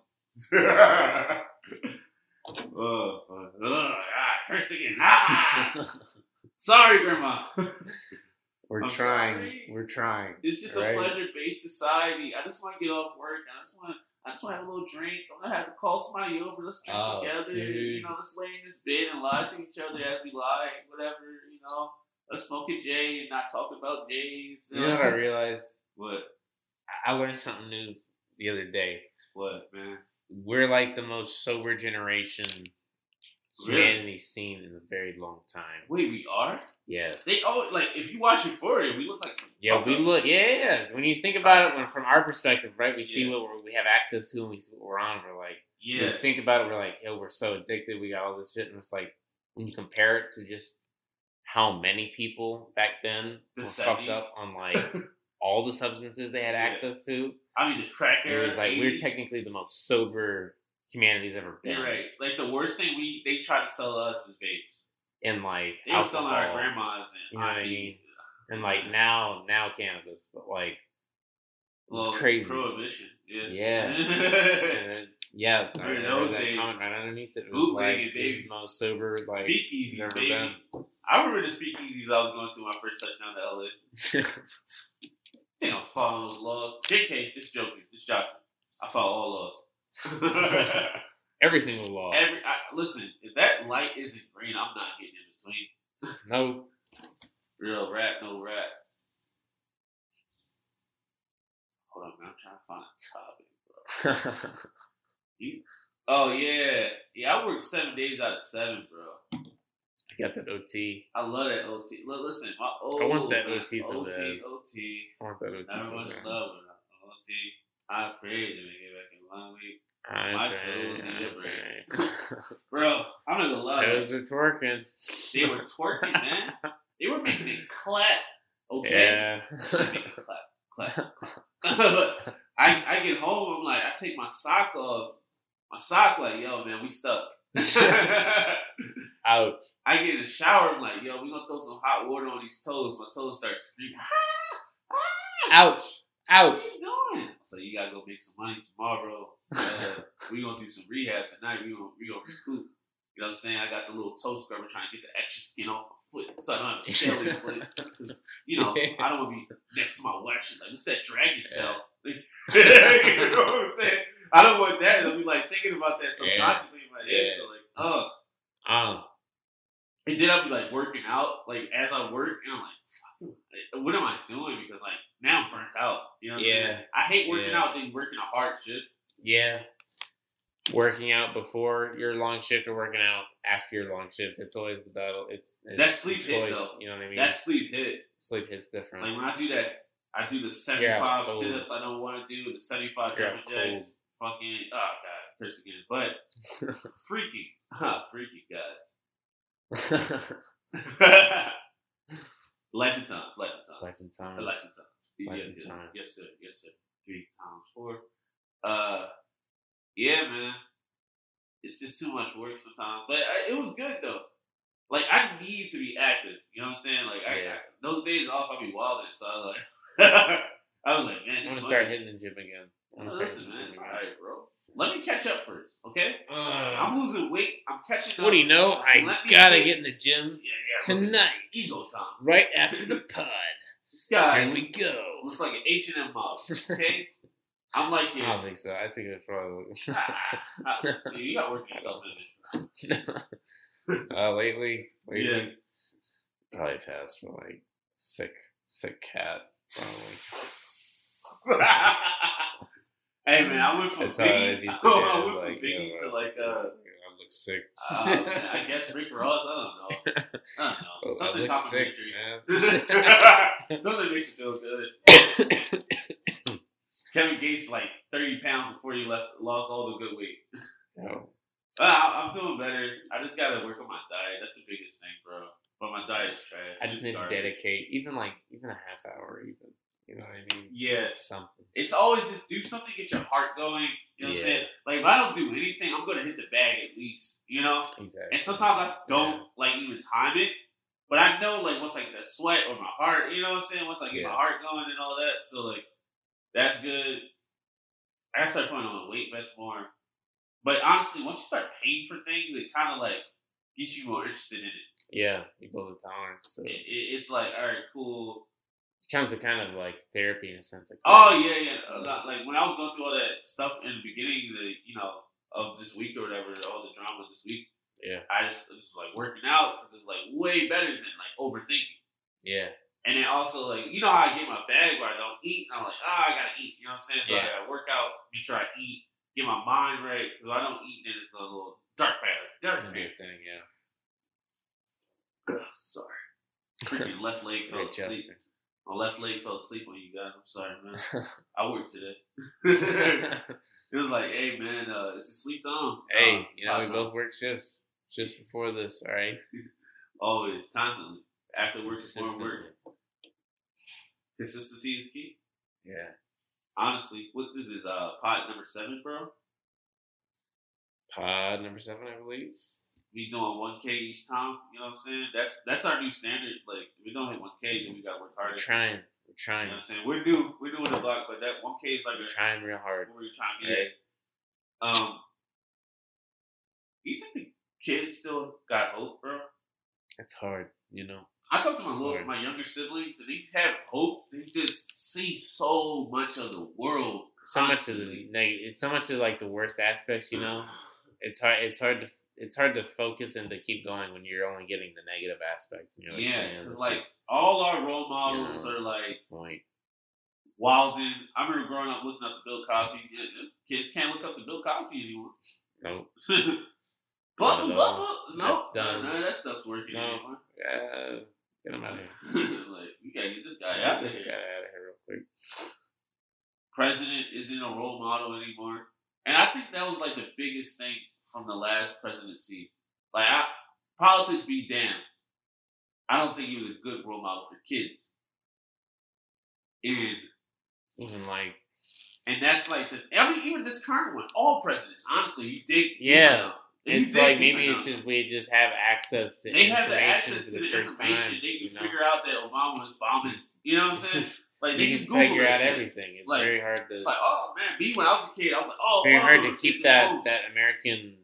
Oh, fuck. Oh, ah, cursed again. Ah! Sorry, Grandma. We're I'm trying. Sorry. We're trying. It's just right? a pleasure-based society. I just want to get off work. I just want to I just want to have a little drink. I'm going to have to call somebody over. Let's drink oh, together. Dude. You know, let's lay in this bed and lie to each other as we lie. Whatever, you know. Let's smoke a J and not talk about J's. You know what I realized? What? I learned something new the other day. What, man? We're like the most sober generation really? humanity's seen in a very long time. Wait, we are? Yes. They always, like, if you watch Euphoria, we look like some Yeah, we up. look, yeah, yeah. When you think about it when, from our perspective, right, we yeah. see what we're, we have access to and we see what we're on. We're like, yeah. When you think about it, we're like, yo, we're so addicted. We got all this shit. And it's like, when you compare it to just how many people back then the were seventies fucked up on, like, all the substances they had yeah. access to. I mean, the crack era. It was like, eighties. We're technically the most sober humanity's ever been. You're right. Like, the worst thing we they tried to sell us is vapes. And, like, They were selling our grandmas and you know aunties. What I mean? And, like, now, now cannabis. But, like, well, it's crazy. Prohibition. Yeah. Yeah. and then, yeah. I mean, there was that comment right underneath it. It was, Ooh, like, baby, baby. This is the most sober, like, speakeasy, ever baby. been. I remember the speakeasies I was going to when I first touched down to L A. They don't follow those laws. J K, just joking, just joking. I follow all laws. Every single law. Every I, listen, if that light isn't green, I'm not getting in between. No. Real rap, no rap. Hold on, man. I'm trying to find a topic, bro. you? Oh, yeah. Yeah, I work seven days out of seven, bro. Got that O T. I love that O T. Look, listen, my old. I want that man, O T so O T, bad. O T. I want that O T Not so much bad. Love with O T. I prayed to make it back in one week. I my toes need a break. Bro, I'm not gonna lie. Toes are twerking. They were twerking, man. They were making it clap. Okay. Yeah. Making it clap, clap, clap. I I get home. I'm like, I take my sock off. My sock, like, yo, man, we stuck. Ouch. I get in the shower, I'm like, yo, we gonna throw some hot water on these toes. My toes start screaming. Ouch. Ouch. What are you doing? So you gotta go make some money tomorrow. Uh, we gonna do some rehab tonight. We gonna, we gonna recoup. You know what I'm saying? I got the little toe scrubber trying to get the extra skin off my foot so I don't have a scaly foot. You know, I don't wanna be next to my wife. She's like, what's that dragon tail? You know what I'm saying? I don't want that. I'll be like thinking about that subconsciously in my head. So like, oh. Um, and then I'll be like working out, like as I work, and I'm like, what am I doing? Because like now I'm burnt out. You know what I'm yeah. saying? I hate working yeah. out and working a hard shift. Yeah. Working out before your long shift or working out after your long shift. It's always the battle. It's, it's that sleep hit though. You know what I mean? That sleep hit. Sleep hit's different. Like when I do that, I do the seventy-five sit ups I don't want to do, the seventy-five jumping jacks. Fucking oh god, curse again. But freaky. Ah, freaky guys. Life and times, life and times. Life and times. Life and times. Life yes, and sir. Times. yes, sir. Yes, sir. Three times four. Uh, yeah, man. It's just too much work sometimes. But I, it was good, though. Like, I need to be active. You know what I'm saying? Like, I, yeah. I those days off, I'll be wilding. So I was like, I was like, man, I'm gonna start hitting the gym again. No, listen, man, it's all right, bro. Let me catch up first, okay? Uh, I'm losing weight. I'm catching up. What do you know? So I gotta get, get in the gym yeah, yeah, tonight. Ego time. Right after the pod. This guy. Here we go. Looks like an H and M model, okay? I'm like, yeah. I don't think so. I think it's probably. ah, ah, dude, you gotta work yourself in it. uh, lately, lately, yeah. Probably passed for like sick, sick cat. Probably. Hey man, I went from That's Biggie, I, I went like, from Biggie yeah, to like, uh, I look sick. Uh, man, I guess Rick Ross, I don't know. I don't know. Something complimentary. Something makes you feel good. Kevin Gates, like thirty pounds before he left, lost all the good weight. No. Uh, I, I'm doing better. I just gotta work on my diet. That's the biggest thing, bro. But my diet is trash. I just need to dedicate, even like, even a half hour, even. You know what I mean? Yeah. Something. It's always just do something, get your heart going. You know what yeah. I'm saying? Like, if I don't do anything, I'm going to hit the bag at least. You know? Exactly. And sometimes I don't, yeah. like, even time it. But I know, like, once I get that sweat or my heart, you know what I'm saying? Once I get yeah. my heart going and all that. So, like, that's good. I got to start putting on a weight vest more. But honestly, once you start paying for things, it kind of, like, gets you more interested in it. Yeah. You build a tolerance. So. It, it, it's like, all right, cool. Becomes a kind of like therapy in a sense. Like oh yeah, yeah. Lot, like when I was going through all that stuff in the beginning, the you know of this week or whatever, all the drama this week. Yeah. I just it was like working out because it's like way better than like overthinking. Yeah. And then also like you know how I get my bag where I don't eat and I'm like ah oh, I gotta eat. You know what I'm saying? So yeah. I gotta work out, make sure I eat, get my mind right. Because I don't eat, then it's a little dark pattern. Dark pattern thing. Yeah. Sorry. Freaking left leg fell asleep. My left leg fell asleep on you guys. I'm sorry, man. I worked today. It was like, hey, man, uh, it's a sleep time. Hey, uh, you know, we time. both work shifts just before this, all right? Always, constantly. After work, before work. Consistency is key. Yeah. Honestly, what this is, uh, pod number seven, bro? Pod number seven, I believe. We doing one K each time, you know what I'm saying? That's that's our new standard. Like, if we don't hit one K, then we got to work harder. We're trying. We're trying. You know what I'm saying? We're, new, we're doing the block, but that one K is like we're a... trying real hard. We're trying to get right. it. Um, you think the kids still got hope, bro? It's hard, you know. I talk to my, little, my younger siblings, and they have hope. They just see so much of the world. Constantly. So much of the negative. So much of, like, the worst aspects, you know? It's hard. It's hard to... It's hard to focus and to keep going when you're only getting the negative aspect. You know, like, yeah, because like just, all our role models you know, are like point. Walden. I remember growing up looking up to Bill Cosby. Kids can't look up to Bill Cosby anymore. Nope. but, but, but, no, no, no, that stuff's working no. anymore. Yeah, get him out of here. Like we gotta get this guy out of here. Get this guy out of here real quick. President isn't a role model anymore, and I think that was like the biggest thing. From the last presidency. Like, I, politics be damned. I don't think he was a good role model for kids. And... Even, like... And that's, like... The, I mean, even this current one. All presidents, honestly. You dig... Yeah. It's dig like, maybe it's just we just have access to They have the access to the, the information. Time, they can figure know? out that Obama was bombing... You know what I'm saying? Like, they you can, can figure out shit. everything. It's like, very hard to... It's like, oh, man. Me, when I was a kid, I was like, oh, very oh, hard to keep that, that, that American...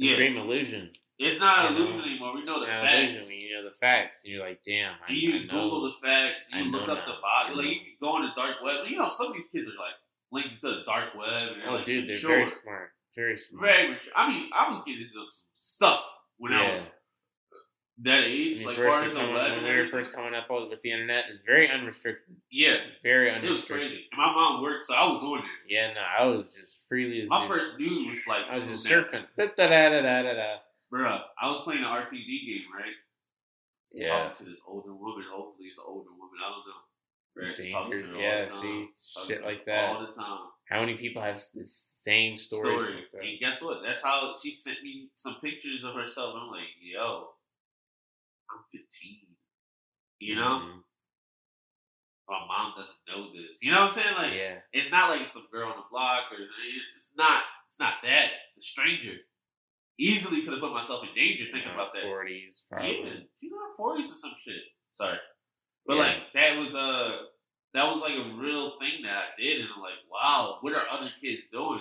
Yeah. Dream illusion. It's not an illusion know? anymore. We know the not facts. Illusion when you know the facts, and you're like, damn. I, you I Google know. the facts. You I look up now. the body. Like you go on the dark web. You know, some of these kids are like linked to the dark web. And oh, like, dude, they're sure. very smart. Very smart. Very mature. I mean, I was getting into some stuff when yeah. I was that age. I mean, like first as coming, web when we were first coming up with the internet, it's very unrestricted. Yeah, very unrestricted. It was crazy. And my mom worked, so I was on it. Yeah, no, I was just freely. As My new. first news was like I was just surfing. Da da da da da da. Bruh, I was playing an R P G game, right? Just yeah. Talking to this older woman. Hopefully, it's an older woman. I don't know. Danger, yeah, all see, shit like that all the time. How many people have the same stories? Story. Like and guess what? That's how she sent me some pictures of herself. I'm like, yo. I'm fifteen, you know? Mm-hmm. My mom doesn't know this. You know what I'm saying? Like, yeah. It's not like it's some girl on the block or it's not, it's not that. It's a stranger. easily could have put myself in danger thinking about that. forties, probably. Yeah, she's in her forties or some shit. Sorry. But, yeah. like, that was, uh, that was, like, a real thing that I did. And I'm like, wow, what are other kids doing?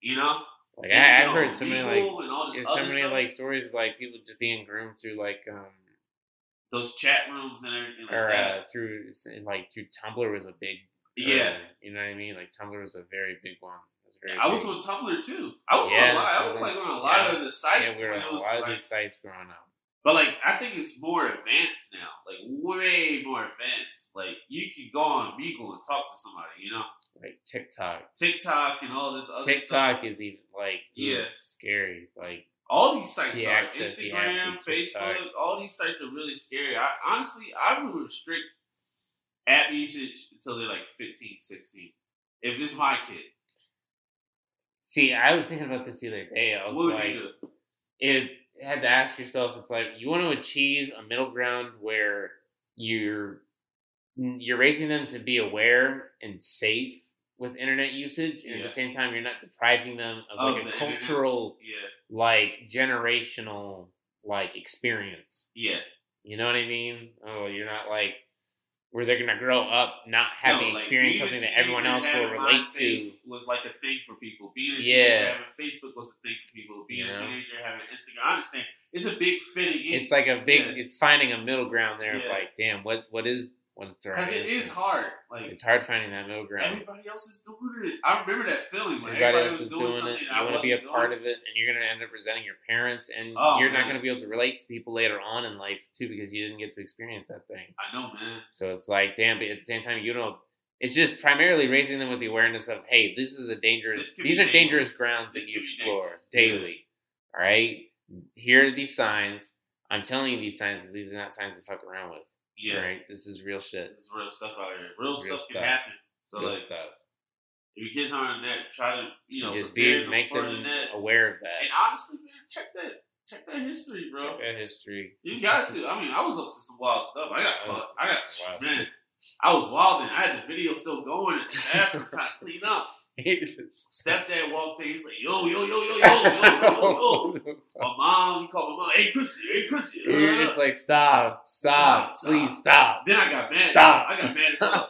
You know? Like, and, I, I've know, heard so many, like, there's so many, like, stories of, like, people just being groomed through, like, um... those chat rooms and everything like or, that. Or, uh, through, like, through Tumblr was a big... Yeah. Uh, you know what I mean? Like, Tumblr was a very big one. Very I big. was on Tumblr, too. I was yeah, on a lot. I was, like, on a lot yeah, of the sites. Yeah, we were on a lot like, of these sites growing up. But, like, I think it's more advanced now. Like, way more advanced. Like, you can go on Beagle and talk to somebody, you know? Like, TikTok. TikTok and all this other TikTok stuff. TikTok is even, like, yeah. scary. Like, all these sites the are. Access, Instagram, Facebook, all these sites are really scary. I honestly, I would restrict app usage until they're, like, fifteen, sixteen. If it's my kid. See, I was thinking about this the other day. I was what would like, you do? If... had to ask yourself, it's like, you want to achieve a middle ground where you're you're raising them to be aware and safe with internet usage, and yeah. at the same time you're not depriving them of like oh, a cultural yeah. like generational like experience. Yeah. You know what I mean? Oh, you're not like where they're gonna grow up not having no, like, experienced something that everyone else will relate to. Was like a thing for people. Being a yeah. teenager having Facebook was a thing for people. Being you know? a teenager having Instagram, I understand. It's a big fitting in. It's like a big. Yeah. It's finding a middle ground there. Yeah. Of like, damn, what what is what's there? Because it is hard. Like it's hard finding that middle ground. Everybody else is doing it. I remember that feeling when everybody, everybody else was is doing, doing it. You want to be a doing. part of it, and you're gonna end up resenting your parents, and oh, you're man. not gonna be able to relate to people later on in life too because you didn't get to experience that thing. I know, man. So it's like, damn, but at the same time, you don't. It's just primarily raising them with the awareness of, hey, this is a dangerous. These are dangerous, dangerous grounds this that you explore daily. Yeah. All right, here are these signs. I'm telling you these signs because these are not signs to fuck around with. Yeah. Right? This is real shit. This is real stuff out here. Real, real stuff, stuff can happen. So, real like, stuff. If your kids aren't on the net, try to, you know, just be, them make them the net. aware of that. And honestly, man, check that. Check that history, bro. Check that history. You got to. I mean, I was up to some wild stuff. I got, I, I got, wild. man, I was wilding. I had the video still going at the bathroom trying to clean up. Jesus. Stepdad walked in. He's like, yo, yo, yo, yo, yo, yo, yo, yo. My mom, he called my mom, hey, Chrissy, hey, Chrissy. You were just like, stop, stop, stop please stop. stop. Then I got mad. Stop. I got mad as hell.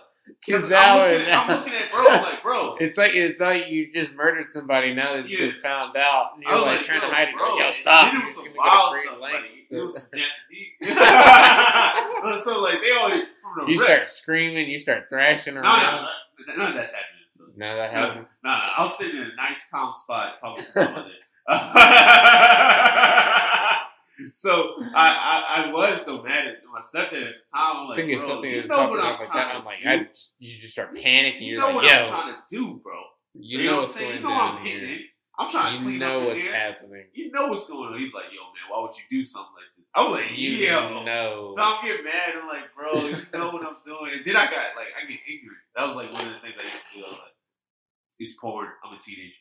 Cause now I'm looking, at, I'm looking at bro, I'm like, bro. It's like it's like you just murdered somebody now that it's yeah. been found out. And you're like, like trying to hide it. Yo, stop. It was some wild stuff, buddy. It was death. So like they all from the You rip. start screaming, you start thrashing around. No, no, none of that's happening. No, that happened. No, no, no, I was sitting in a nice, calm spot talking to my mother. So I, I, I was though mad at my stepdad at the time. I'm like, I think it's something you know what I'm like trying that. to I'm like, I, you just start panicking. You You're know like, what Yo, I'm trying to do, bro. You know, know what's going on. You know I'm getting it. I'm trying you to clean know up what's happening. You know what's going on. He's like, yo, man, why would you do something like this? I'm like, you yeah. know. So I'm getting mad. I'm like, bro, you know what I'm doing. And then I got, like, I get ignorant. That was, like, one of the things I used to do. I was like, he's porn. I'm a teenager.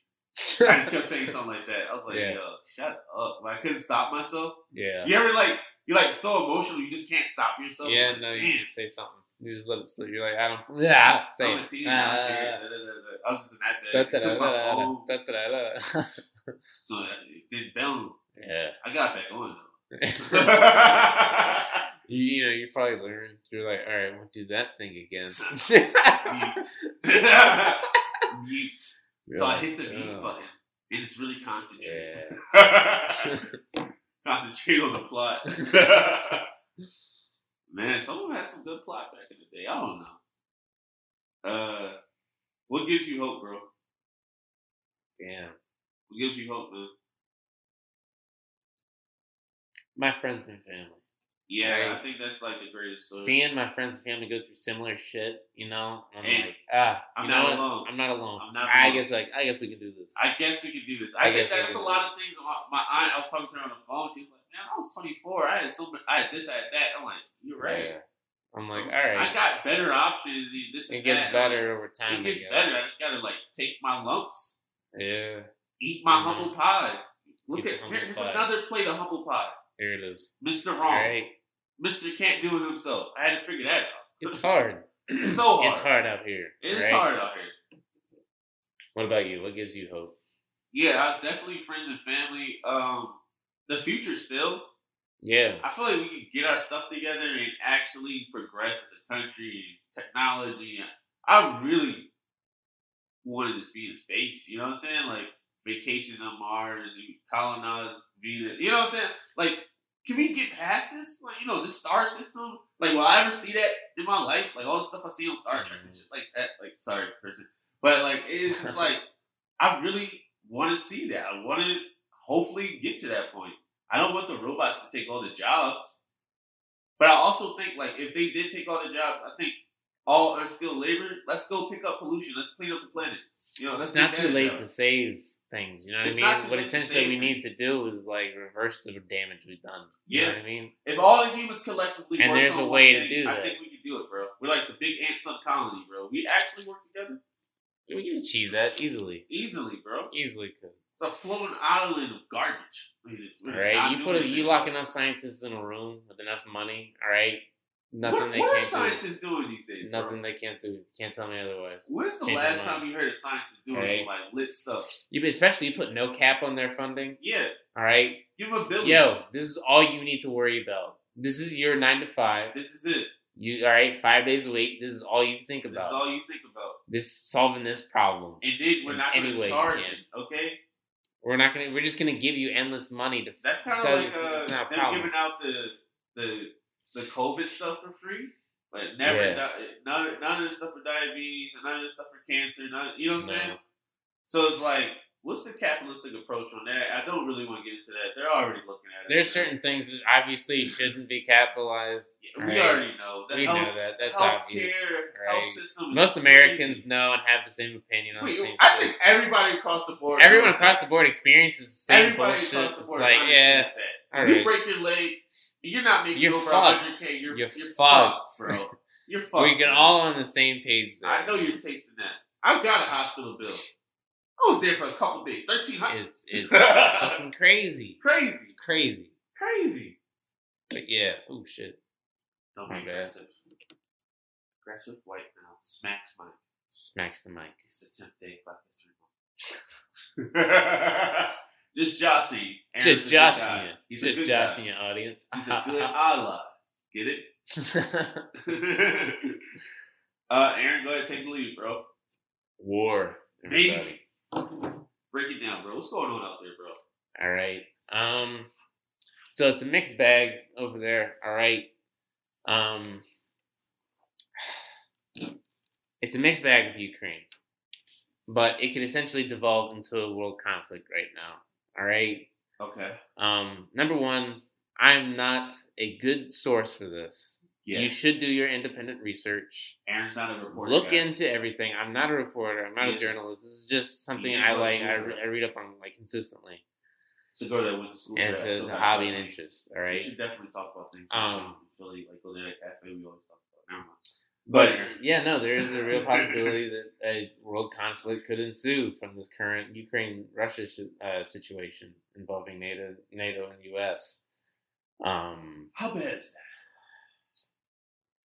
I just kept saying something like that. I was like, yeah. yo, shut up. Like, I couldn't stop myself. Yeah. You ever, like, you're, like, so emotional, you just can't stop yourself? Yeah, like, no, damn. You just say something. You just let it slip. You're like, I don't... Yeah, I'm a teenager. Uh, I was just in that bed. I took my phone. Da, da, da, da. So I did bell. Yeah. I got back on, though. you, you know, you probably learned. You're like, all right, we'll do that thing again. Yeet. Yeet. Really? So I hit the mute oh. button. And it's really concentrated. Yeah. Concentrate on the plot. Man, some of them had some good plot back in the day. I don't know. Uh, what gives you hope, bro? Damn. What gives you hope, man? My friends and family. Yeah, right? I think that's like the greatest story. Seeing my friends and family go through similar shit, you know, I'm hey, like, ah, I'm you know not alone. I'm not alone. I'm not alone. I guess like, I guess we can do this. I guess we can do this. I, I guess think that's a lot of things. My, my aunt, I was talking to her on the phone. She was like, man, I was twenty-four. I had so much, I had this, I had that. I'm like, you're right. Yeah. I'm like, all right. I got better options. This and it gets that. better over time. It gets better. I just gotta like take my lumps. Yeah. Eat my mm-hmm. humble pie. Look Eat at here, here's pie. another plate of humble pie. Here it is, Mister Wrong. Right. Mister Can't Do It Himself. I had to figure that out. It's hard. It's so hard. It's hard out here. It right? is hard out here. What about you? What gives you hope? Yeah, I definitely friends and family. Um. the future still. Yeah. I feel like we can get our stuff together and actually progress as a country and technology. I really want to just be in space. You know what I'm saying? Like, vacations on Mars, you colonize Venus. You know what I'm saying? Like, can we get past this? Like, you know, this star system? Like, will I ever see that in my life? Like, all the stuff I see on Star Trek and shit like that. Like, sorry, person. But, like, it's just like, I really want to see that. I want to hopefully get to that point. I don't want the robots to take all the jobs. But I also think, like, if they did take all the jobs, I think all unskilled labor, let's go pick up pollution. Let's clean up the planet. You know, let's It's not too late to save things. You know what it's I mean? What essentially we need to do is, like, reverse the damage we've done. You yeah. know what I mean? If all the humans collectively and worked there's on a way one to thing, do I that. think we could do it, bro. We're like the big ants on colony, bro. We actually work together. We can achieve that easily. Easily, bro. Easily could. A floating island of garbage. All right, you put a, you lock enough scientists in a room with enough money. All right, nothing what, they what can't do. What are scientists do. doing these days? Nothing bro? They can't do. Can't tell me otherwise. When's the can't last time you heard a scientist doing right. some like lit stuff? You especially you put no cap on their funding. Yeah. All right. Give them a billion. Yo, this is all you need to worry about. This is your nine to five. This is it. You all right? Five days a week. This is all you think about. This is all you think about. This solving this problem. And then we're not going to charge it. Okay. We're not gonna. We're just gonna give you endless money to. That's kind of like uh, them problem. giving out the the the COVID stuff for free, but like never yeah. di- none none of the stuff for diabetes, none of the stuff for cancer. None, you know what I'm no. saying? So it's like, what's the capitalistic approach on that? I don't really want to get into that. They're already looking at it. There's certain things that obviously shouldn't be capitalized. Yeah, we right. already know. The we health, know that. That's obvious. Right. Health system Most Americans crazy. know and have the same opinion on Wait, the same I shit. think everybody across the board. Everyone across that. the board experiences the same everybody bullshit. Across the board it's like, yeah. All right. You break your leg, you're not making you're over one hundred K. You're, you're, you're fucked, bro. You're fucked. We can all on the same page there. I know you're tasting that. I've got a hospital bill. I was there for a couple days. thirteen hundred It's, it's fucking crazy. Crazy. It's crazy. Crazy. But yeah. Oh, shit. Don't be aggressive. Aggressive white now. Smacks mic. Smacks the mic. It's the tenth day. Black History Month. Just joshing you. Just joshing you. He's Just a good joshing your audience. He's a good Allah. Get it? uh, Aaron, go ahead. Take the lead, bro. War. Maybe. Break it down, bro. What's going on out there, bro? All right. Um, so it's a mixed bag over there. All right. Um, it's a mixed bag with Ukraine, but it can essentially devolve into a world conflict right now. All right. Okay. Um, number one, I'm not a good source for this. Yeah. You should do your independent research. Aaron's not a reporter. Look guys. into everything. I'm not a reporter. I'm not yes. a journalist. This is just something I like. I, re- I read up on like consistently. It's a girl that went to school. And it's a hobby and interest. All right. We should definitely talk about things. Um, Philly, like go to that cafe we always talk about. But, but yeah, no, there is a real possibility that a world conflict could ensue from this current Ukraine-Russia uh, situation involving NATO, NATO and U S. Um, How bad is that?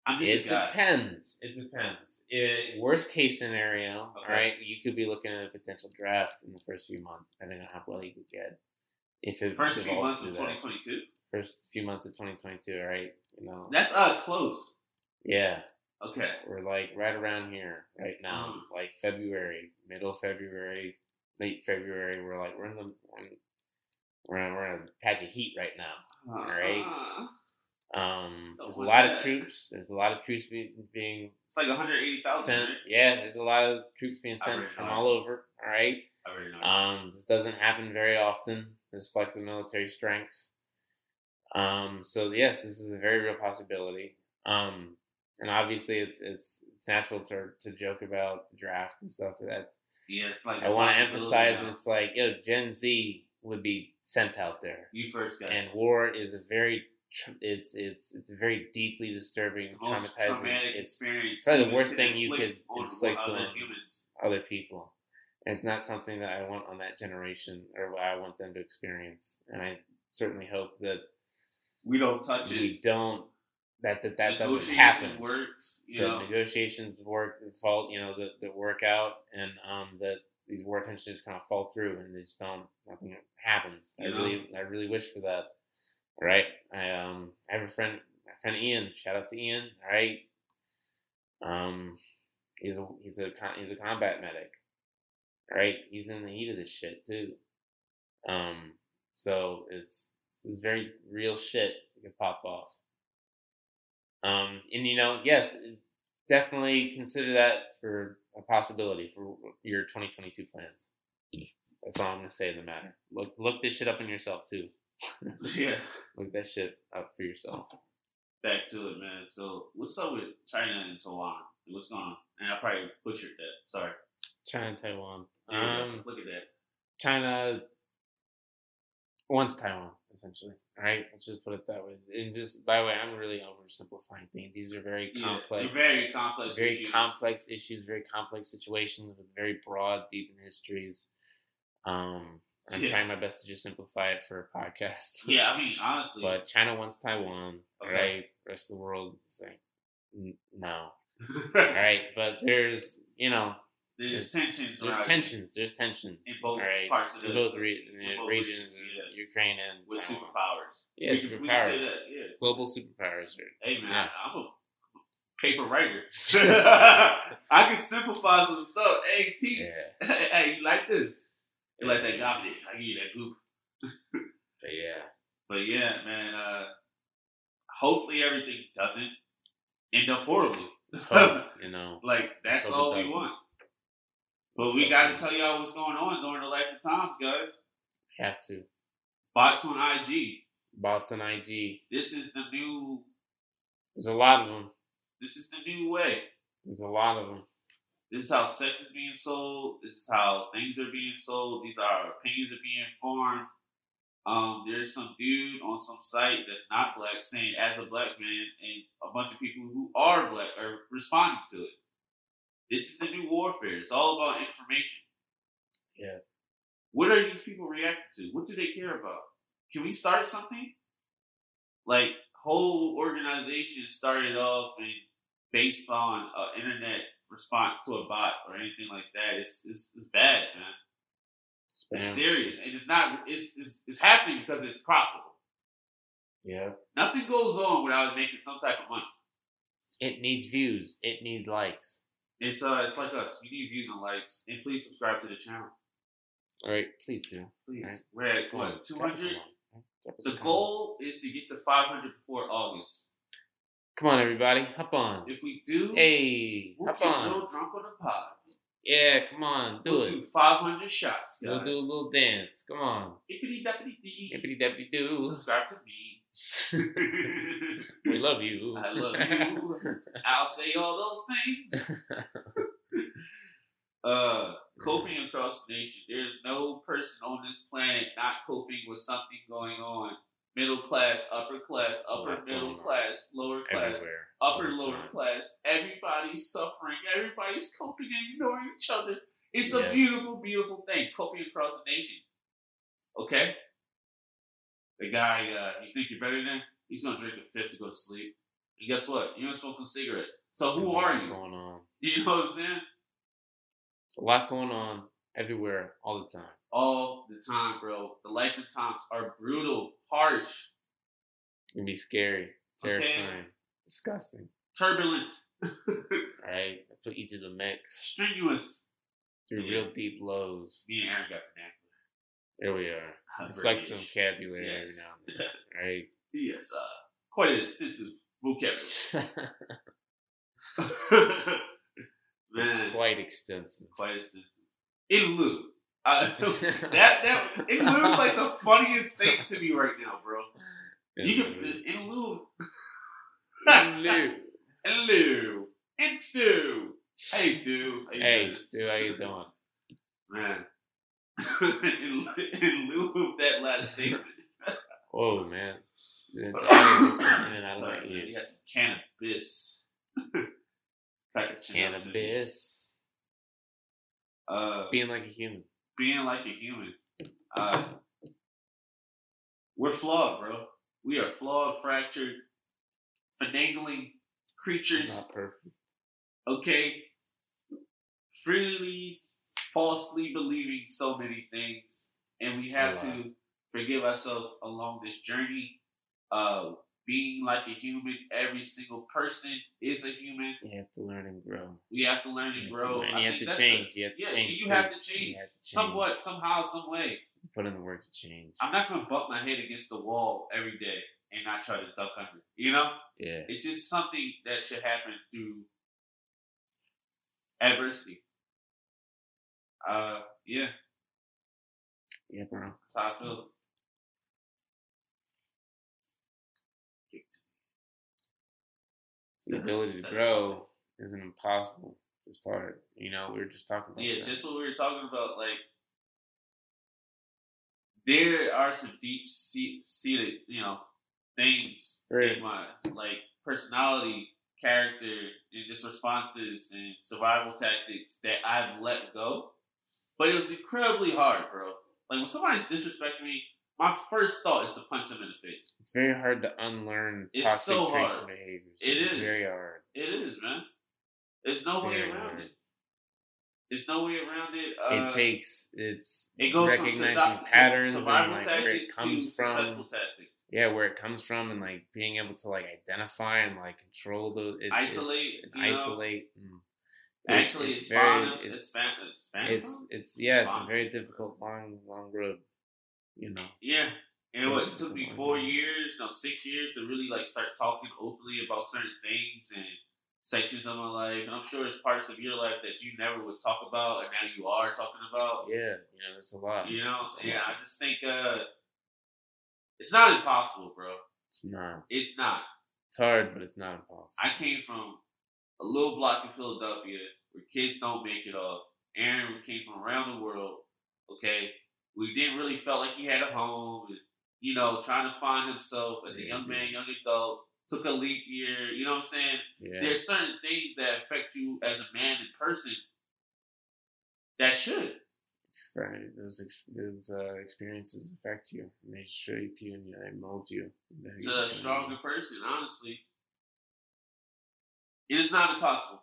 I'm just it, depends. it depends. It depends. Worst case scenario, okay. all right, you could be looking at a potential draft in the first few months, depending on how well you could get. If it first few months of twenty twenty-two. First few months of twenty twenty-two, all right. You know that's uh close. Yeah. Okay. We're like right around here right now, mm. like February, middle February, late February. We're like we're in the we're in, we're in a patch of heat right now, all right. Uh-huh. Um, there's a lot that. of troops. There's a lot of troops be, being. It's like one hundred eighty thousand. Sent, right? Yeah, there's a lot of troops being sent from all over. All right. I really know. Um, this doesn't happen very often. This flex of military strength. Um, so yes, this is a very real possibility. Um, and obviously, it's it's it's natural to to joke about the draft and stuff. That's yeah. It's like I want to emphasize. Now. It's like yo, Gen Z would be sent out there. You first, guys. And war is a very It's it's it's very deeply disturbing, traumatizing. It's the, traumatizing. It's probably the worst thing you could inflict on, on other people. And it's not something that I want on that generation or what I want them to experience. And I certainly hope that we don't touch we it. We don't that that, that doesn't happen. Works, you the know. Negotiations work. The fault, you know, that that work out, and um that these war attempts just kind of fall through and they just don't, nothing happens. Yeah. I really, I really wish for that. Right. I, um, I have a friend, my friend Ian, shout out to Ian. All right. Um, he's a, he's a, he's a combat medic. All right. He's in the heat of this shit too. Um, so it's, it's very real shit that can pop off. Um, and you know, yes, definitely consider that for a possibility for your twenty twenty-two plans. That's all I'm going to say in the matter. Look, look this shit up in yourself too. Yeah. Look that shit up for yourself. Back to it, man. So what's up with China and Taiwan? What's going on? And I probably butchered that. Sorry. China and Taiwan. Yeah, um, look at that. China wants Taiwan, essentially. All right, let's just put it that way. And this, by the way, I'm really oversimplifying things. These are very complex, yeah, very complex, very issues. complex issues, very complex situations with very broad, deep in histories. Um, I'm yeah. trying my best to just simplify it for a podcast. Yeah, I mean, honestly. But China wants Taiwan. Okay. Right, the rest of the world is like, no. All right, but there's, you know, there's tensions. There's right? tensions. There's tensions in both right? parts of the in both, re- in both regions, regions yeah. Ukraine and with China. superpowers. Yeah, we superpowers. Can, we can say that, yeah. Global superpowers. Are, hey man, yeah. I'm a paper writer. I can simplify some stuff. Hey, teach. Yeah. Hey, you like this? You yeah. like that gobblet? I give you that goop. But yeah, but yeah, man. Uh, hopefully, everything doesn't end up horribly. Hope, you know, like that's all we want. But we got to tell y'all what's going on during the life of times, guys. Have to. Bots on I G. Bots on I G. This is the new... There's a lot of them. This is the new way. There's a lot of them. This is how sex is being sold. This is how things are being sold. These are opinions are being formed. Um, there's some dude on some site that's not black saying, as a black man, and a bunch of people who are black are responding to it. This is the new warfare. It's all about information. Yeah. What are these people reacting to? What do they care about? Can we start something? Like, whole organizations started off and based on an internet response to a bot or anything like that. It's it's, it's bad, man. Spam. It's serious. And it's not, it's, it's, it's happening because it's profitable. Yeah. Nothing goes on without making some type of money. It needs views. It needs likes. It's uh, it's like us. You need views and likes, and please subscribe to the channel. All right, please do. Please, right. We're at what two hundred. The goal is to get to five hundred before August. Come on, everybody, hop on. If we do, hey, we'll hop keep on. Real drunk on the pod. Yeah, come on, do we'll it. We'll do five hundred shots, guys. We'll do a little dance. Come on. Ippity dappity dee. Ippity dappity doo. Subscribe to me. We love you. I love you. I'll say all those things. uh, coping across the nation. There's no person on this planet not coping with something going on. Middle class, upper class, upper middle class, lower class, everywhere. Upper lower class. Everybody's suffering. Everybody's coping and ignoring each other. It's yeah. a beautiful, beautiful thing. Coping across the nation. Okay? The guy, uh, you think you're better than? He's gonna drink a fifth to go to sleep. And guess what? You're gonna smoke some cigarettes. So who are you? Going on. You know what I'm saying? There's a lot going on everywhere, all the time. All the time, bro. The life and times are brutal, harsh. It can be scary, terrifying, okay. Disgusting, turbulent. All right, I put you to the mix. Strenuous. Through yeah. real deep lows. Me and Aaron got vernacular. There we are. I'm flex British. Vocabulary yes. every now and then, right? Yes, uh, quite an extensive vocabulary. Man, quite extensive. Quite extensive. In lieu. Uh, that that in lieu is like the funniest thing to me right now, bro. In you can in lieu. In lieu. In lieu. And Stu. Hey Stu. How you hey doing? Stu, how you doing? Man. in, in lieu of that last statement. Oh man. And I like you got some cannabis. Cannabis. Uh, being like a human. Being like a human. Uh, we're flawed, bro. We are flawed, fractured, finagling creatures. Not perfect. Okay. Freely falsely believing so many things, and we have yeah. to forgive ourselves along this journey of being like a human. Every single person is a human. You have to learn and grow. We have to learn and grow. You have to change. You have to change. You have to change somewhat, somehow, some way. Put in the work to change. I'm not going to bump my head against the wall every day and not try to duck under it. You know? Yeah. It's just something that should happen through adversity. Uh, yeah. Yeah, bro. That's how I feel. The ability to grow isn't impossible. It's hard. You know, we were just talking about Yeah, that. Just what we were talking about, like, there are some deep-seated, you know, things right. in my, like, personality, character, and just responses and survival tactics that I've let go. But it was incredibly hard, bro. Like, when somebody's disrespecting me, my first thought is to punch them in the face. It's very hard to unlearn it's toxic so traits and behaviors. It it's is. very hard. It is, man. There's no very way around hard. it. There's no way around it. Uh, it takes, it's it goes recognizing from patterns and like where it comes from. Tactics. Yeah, where it comes from and like being able to like identify and like control those. It's, isolate. It's, and isolate. Mm. Actually, it's, it's very, it's, it's, it's, it's, yeah, it's a very difficult, long, long road, you know. Yeah. And what, it took me four years, no, six years to really like start talking openly about certain things and sections of my life, and I'm sure there's parts of your life that you never would talk about, and now you are talking about. Yeah, you know, it's a lot. You know, yeah, I just think uh, it's not impossible, bro. It's not. It's not. It's hard, but it's not impossible. I came from a little block in Philadelphia where kids don't make it off. Aaron came from around the world, okay? We didn't really felt like he had a home, and, you know, trying to find himself as yeah, a young man, young adult. Took a leap year, you know what I'm saying? Yeah. There's certain things that affect you as a man in person that should. Right. Those, ex- those uh, experiences affect you. And they shape you and they mold you. It's a stronger person, honestly. It is not impossible.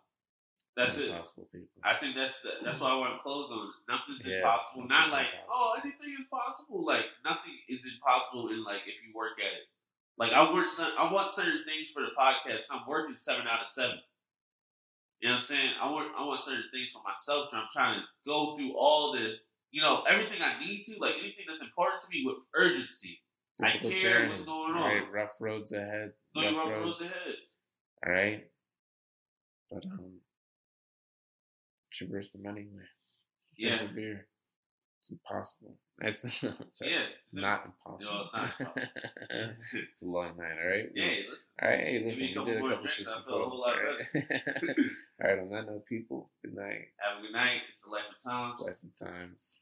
That's not it. Impossible, people. I think that's the, that's why I want to close on it. Nothing's yeah, impossible. Nothing's not like, impossible. oh, anything is possible. Like, nothing is impossible in, like, if you work at it. Like, I work, some, I want certain things for the podcast. I'm working seven out of seven. You know what I'm saying? I want, I want certain things for myself. I'm trying to go through all the, you know, everything I need to. Like, anything that's important to me with urgency. Difficult I care journey. What's going on. Right, rough roads ahead. No, rough, rough roads. roads ahead. All right. But, um, traverse them anyway. Yeah. There's a beer. It's impossible. That's sorry, yeah, it's not impossible. No, it's not impossible. It's a long night, all right? Yeah, well, listen. All right, hey, listen, you did a couple shits before. All right, on that note, people, good night. Have a good night. It's the life of times. It's the life of times.